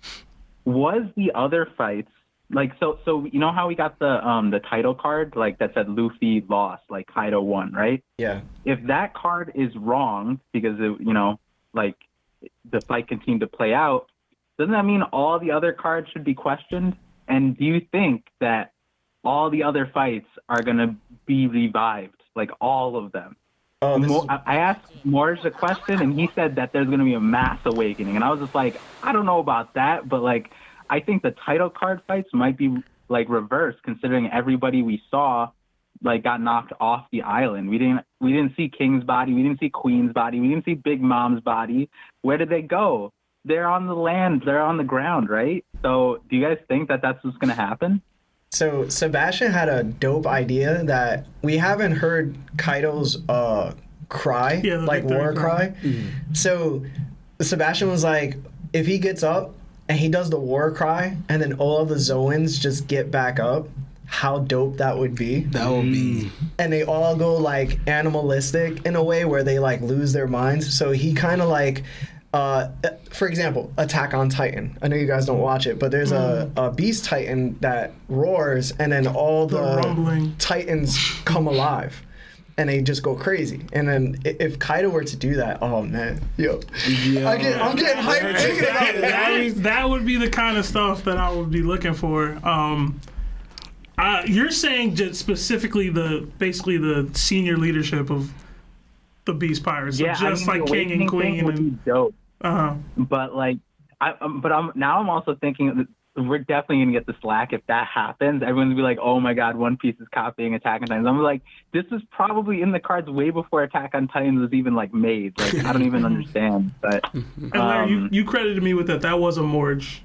Was the other fights like so? So you know how we got the um the title card like that said Luffy lost, like Kaido won, right? Yeah. If that card is wrong because it, you know, like. the fight continued to play out, doesn't that mean all the other cards should be questioned? And do you think that all the other fights are going to be revived, like all of them? Oh, Mo- is... I asked Morris a question, and he said that there's going to be a mass awakening. And I was just like, I don't know about that, but like, I think the title card fights might be like reversed, considering everybody we saw like got knocked off the island. We didn't we didn't see King's body, we didn't see Queen's body, we didn't see Big Mom's body. Where did they go? They're on the land, they're on the ground, right? So do you guys think that that's what's going to happen? So Sebastian had a dope idea that we haven't heard Kaido's uh, cry, yeah, like war cry. Mm-hmm. So Sebastian was like, if he gets up and he does the war cry and then all of the Zoans just get back up, how dope that would be. That would be. And they all go like animalistic in a way where they like lose their minds. So he kind of like, uh, for example, Attack on Titan. I know you guys don't watch it, but there's a, a beast Titan that roars and then all the, the rumbling Titans come alive. And they just go crazy. And then if Kaido were to do that, oh man, yo, yo I get, I'm getting hyped thinking about it. That, is, that would be the kind of stuff that I would be looking for. Um, Uh, you're saying just specifically the basically the senior leadership of the Beast Pirates, so yeah, just I mean, like King and Queen, and dope. Uh-huh. But like, I um, but I'm now I'm also thinking that we're definitely gonna get the slack if that happens. Everyone's gonna be like, oh my God, One Piece is copying Attack on Titans. I'm like, this is probably in the cards way before Attack on Titans was even like made. Like I don't even understand. But um, and Larry, you, you credited me with that. That was a Morge.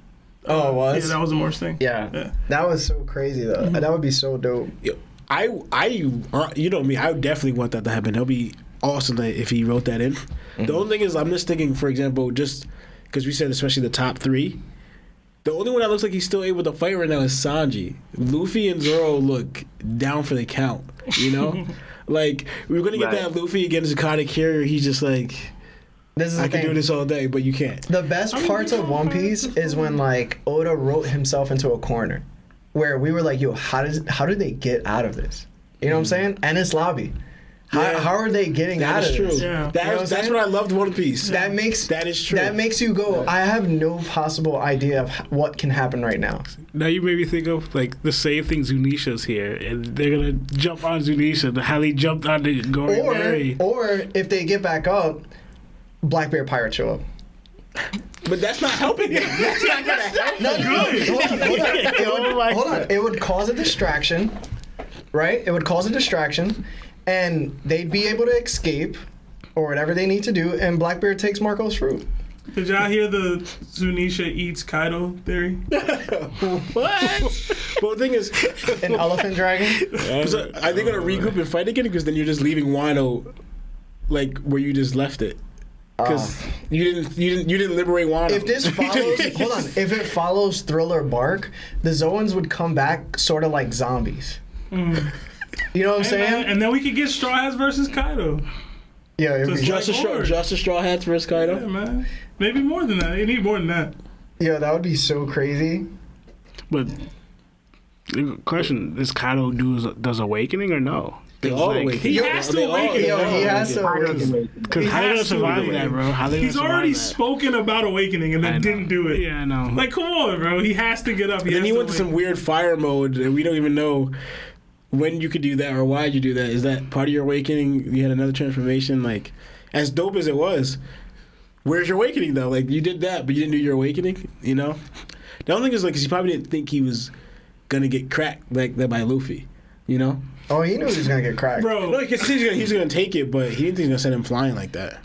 Oh, it was? Yeah, that was the worst thing. Yeah. yeah. That was so crazy, though. Mm-hmm. That would be so dope. I, I, you know me, I would definitely want that to happen. That would be awesome if he wrote that in. Mm-hmm. The only thing is, I'm just thinking, for example, just because we said especially the top three, the only one that looks like he's still able to fight right now is Sanji. Luffy and Zoro look down for the count, you know? Like, we were going to get right. that Luffy against the Katakuri. He's just like, this is I can thing. do this all day, but you can't. The best parts of One Piece is when, like, Oda wrote himself into a corner where we were like, yo, how does how did they get out of this? You know what I'm saying? And it's lobby. How, yeah. how are they getting that out is of true. this? Yeah. That you know is, what that's what I loved One Piece. That makes that is true. That makes you go, yeah. I have no possible idea of what can happen right now. Now you made me think of like the same thing Zunisha's here, and they're gonna jump on Zunisha. How they jumped on the Gory or, Mary. Or if they get back up, Blackbeard pirates show up. But that's not helping it. That's not gonna help. No, good. Hold on, hold on. It would, oh hold on. It would cause a distraction, right? It would cause a distraction. And they'd be able to escape or whatever they need to do, and Blackbeard takes Marco's fruit. Did y'all hear the Zunisha eats Kaido theory? What? Well, the thing is... An elephant dragon? So I think we're going to regroup and fight again, because then you're just leaving Wano like where you just left it. Because uh, you didn't, you didn't, you didn't liberate Wano. If this follows, hold on. If it follows Thriller Bark, the Zoans would come back sort of like zombies. Mm. You know what I'm and saying? Then, and then we could get Straw Hats versus Kaido. Yeah, so just, like a straw, just a Straw Hats versus Kaido? Yeah, man. Maybe more than that. They need more than that. Yeah, that would be so crazy. But the question is, Kaido do, does Awakening or no? They all like, awaken. He has to awaken. Yo, he has to awaken. Because how did I survive that, bro? How did He's already that? spoken about awakening and then didn't do it. Yeah, I know. Like, come on, bro. He has to get up. He and then he went to some weird fire mode that we don't even know when you could do that or why you do that. Is that part of your awakening? You had another transformation, like, as dope as it was, where's your awakening though? Like, you did that but you didn't do your awakening, you know? The only thing is, like, cause he probably didn't think he was gonna get cracked like that by Luffy, you know? Oh, he knew he was gonna get cracked, bro. Like, he's gonna, he's gonna take it, but he didn't think he was gonna send him flying like that.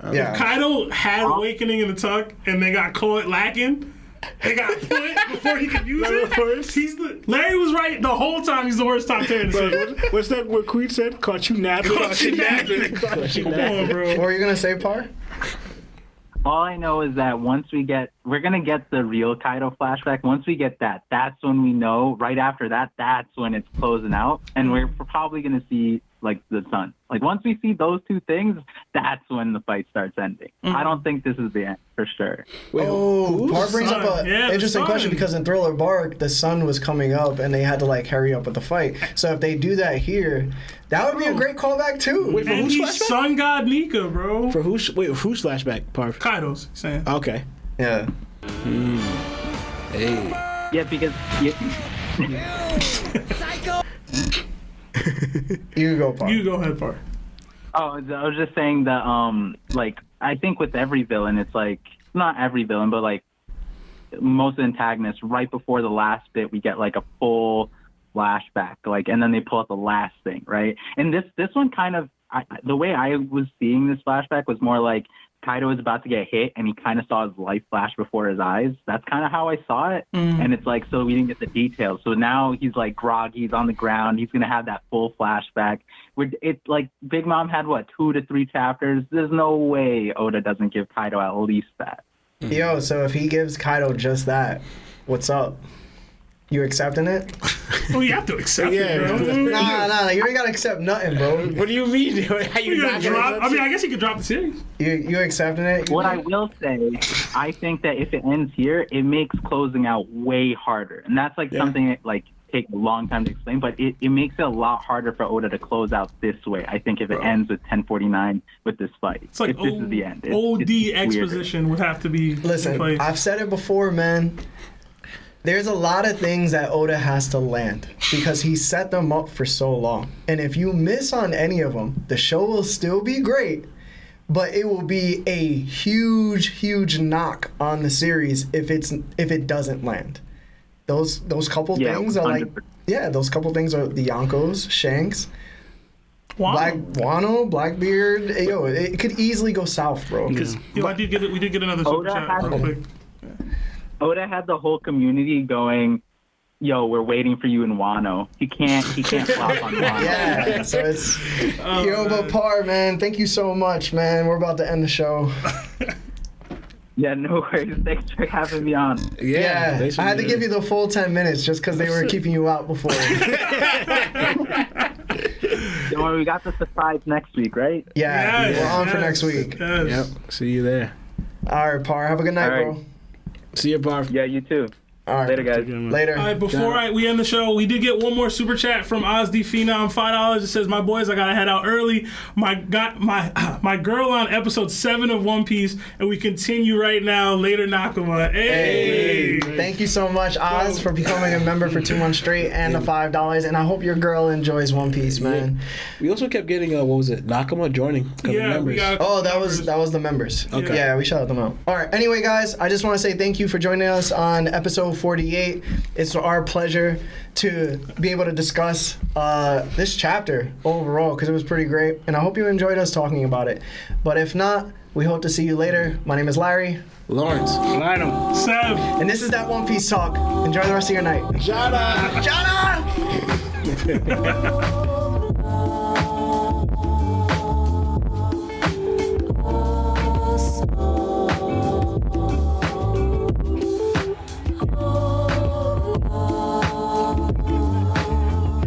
um, yeah. If Kaido had awakening in the tuck and they got caught lacking, they got put before he could use it. He's the, Larry was right the whole time. He's the worst top ten. What, what's that? What Queen said? Caught you napping. Caught you napping. Caught you napping, bro. What were you gonna say, Par? All I know is that once we get, we're gonna get the real Kaido flashback. Once we get that, that's when we know. Right after that, that's when it's closing out, and we're probably gonna see like the sun. Like, once we see those two things, that's when the fight starts ending. Mm-hmm. I don't think this is the end for sure. Wait, oh, Park brings sun? up an yeah, interesting question, because in Thriller Bark, the sun was coming up and they had to like hurry up with the fight. So if they do that here, that would be a great callback too. Wait, for and who's flashback? Sun God Nika, bro. For who's wait, who's flashback? Park. Kaido's saying. Okay. Yeah. Mm. Hey. Yeah, because yeah. Psycho. You go far. You go ahead far. Oh, I was just saying that, um, like, I think with every villain, it's like, not every villain, but like most antagonists, right before the last bit, we get like a full flashback, like, and then they pull out the last thing, right? And this, this one kind of, I, the way I was seeing this flashback was more like Kaido was about to get hit and he kind of saw his life flash before his eyes. That's kind of how I saw it. Mm. And it's like, so we didn't get the details. So now he's like groggy, he's on the ground, he's going to have that full flashback. It's like Big Mom had, what, two to three chapters? There's no way Oda doesn't give Kaido at least that. Yo, so if he gives Kaido just that, what's up? You accepting it? Well, you have to accept yeah, it, bro. Nah, nah, you ain't got to accept nothing, bro. What do you mean? How you not drop? I mean, I guess you could drop the series. You you accepting it? You what mean? I will say, I think that if it ends here, it makes closing out way harder. And that's like yeah. something that like takes a long time to explain, but it, it makes it a lot harder for Oda to close out this way, I think, if bro. it ends with ten forty-nine with this fight. It's like if o- this is the end. It, O D exposition weirder. would have to be... Listen, played. I've said it before, man. There's a lot of things that Oda has to land because he set them up for so long. And if you miss on any of them, the show will still be great, but it will be a huge, huge knock on the series if it's if it doesn't land. Those those couple yeah, things are like, yeah, those couple things are the Yonkos, Shanks, Wano, Black, Wano Blackbeard. Yo, it could easily go south, bro. Because yeah. I did get it, we did get another super chat real quick. Oda had the whole community going, yo, we're waiting for you in Wano. He can't, he can't flop on Wano. Yeah, so it's, oh, yo, but Par, man, thank you so much, man. We're about to end the show. Yeah, no worries. Thanks for having me on. Yeah, yeah I had to good. give you the full ten minutes just because they were keeping you out before. Don't worry, we got this aside next week, right? Yeah, yes, we're on yes, for next week. Yes. Yep, see you there. All right, Par, have a good night, right. bro. See you, Par. Yeah, you too. All right. Later, guys. Later. All right, before I, we end the show, we did get one more super chat from Ozdy Phenom, five dollars. It says, my boys, I got to head out early. My got my my girl on episode seven of One Piece, and we continue right now. Later, Nakama. Hey. hey. Thank you so much, Oz, for becoming a member for two months straight and the five dollars. And I hope your girl enjoys One Piece, man. We also kept getting, uh, what was it, Nakama joining. Yeah, members. We got oh, that members. was that was the members. Okay. Yeah, we shouted them out. All right. Anyway, guys, I just want to say thank you for joining us on episode forty-eight. It's our pleasure to be able to discuss uh, this chapter overall because it was pretty great, and I hope you enjoyed us talking about it. But if not, we hope to see you later. My name is Larry. Lawrence. Lionel. Sam. And this is That One Piece Talk. Enjoy the rest of your night. Jada. Jada.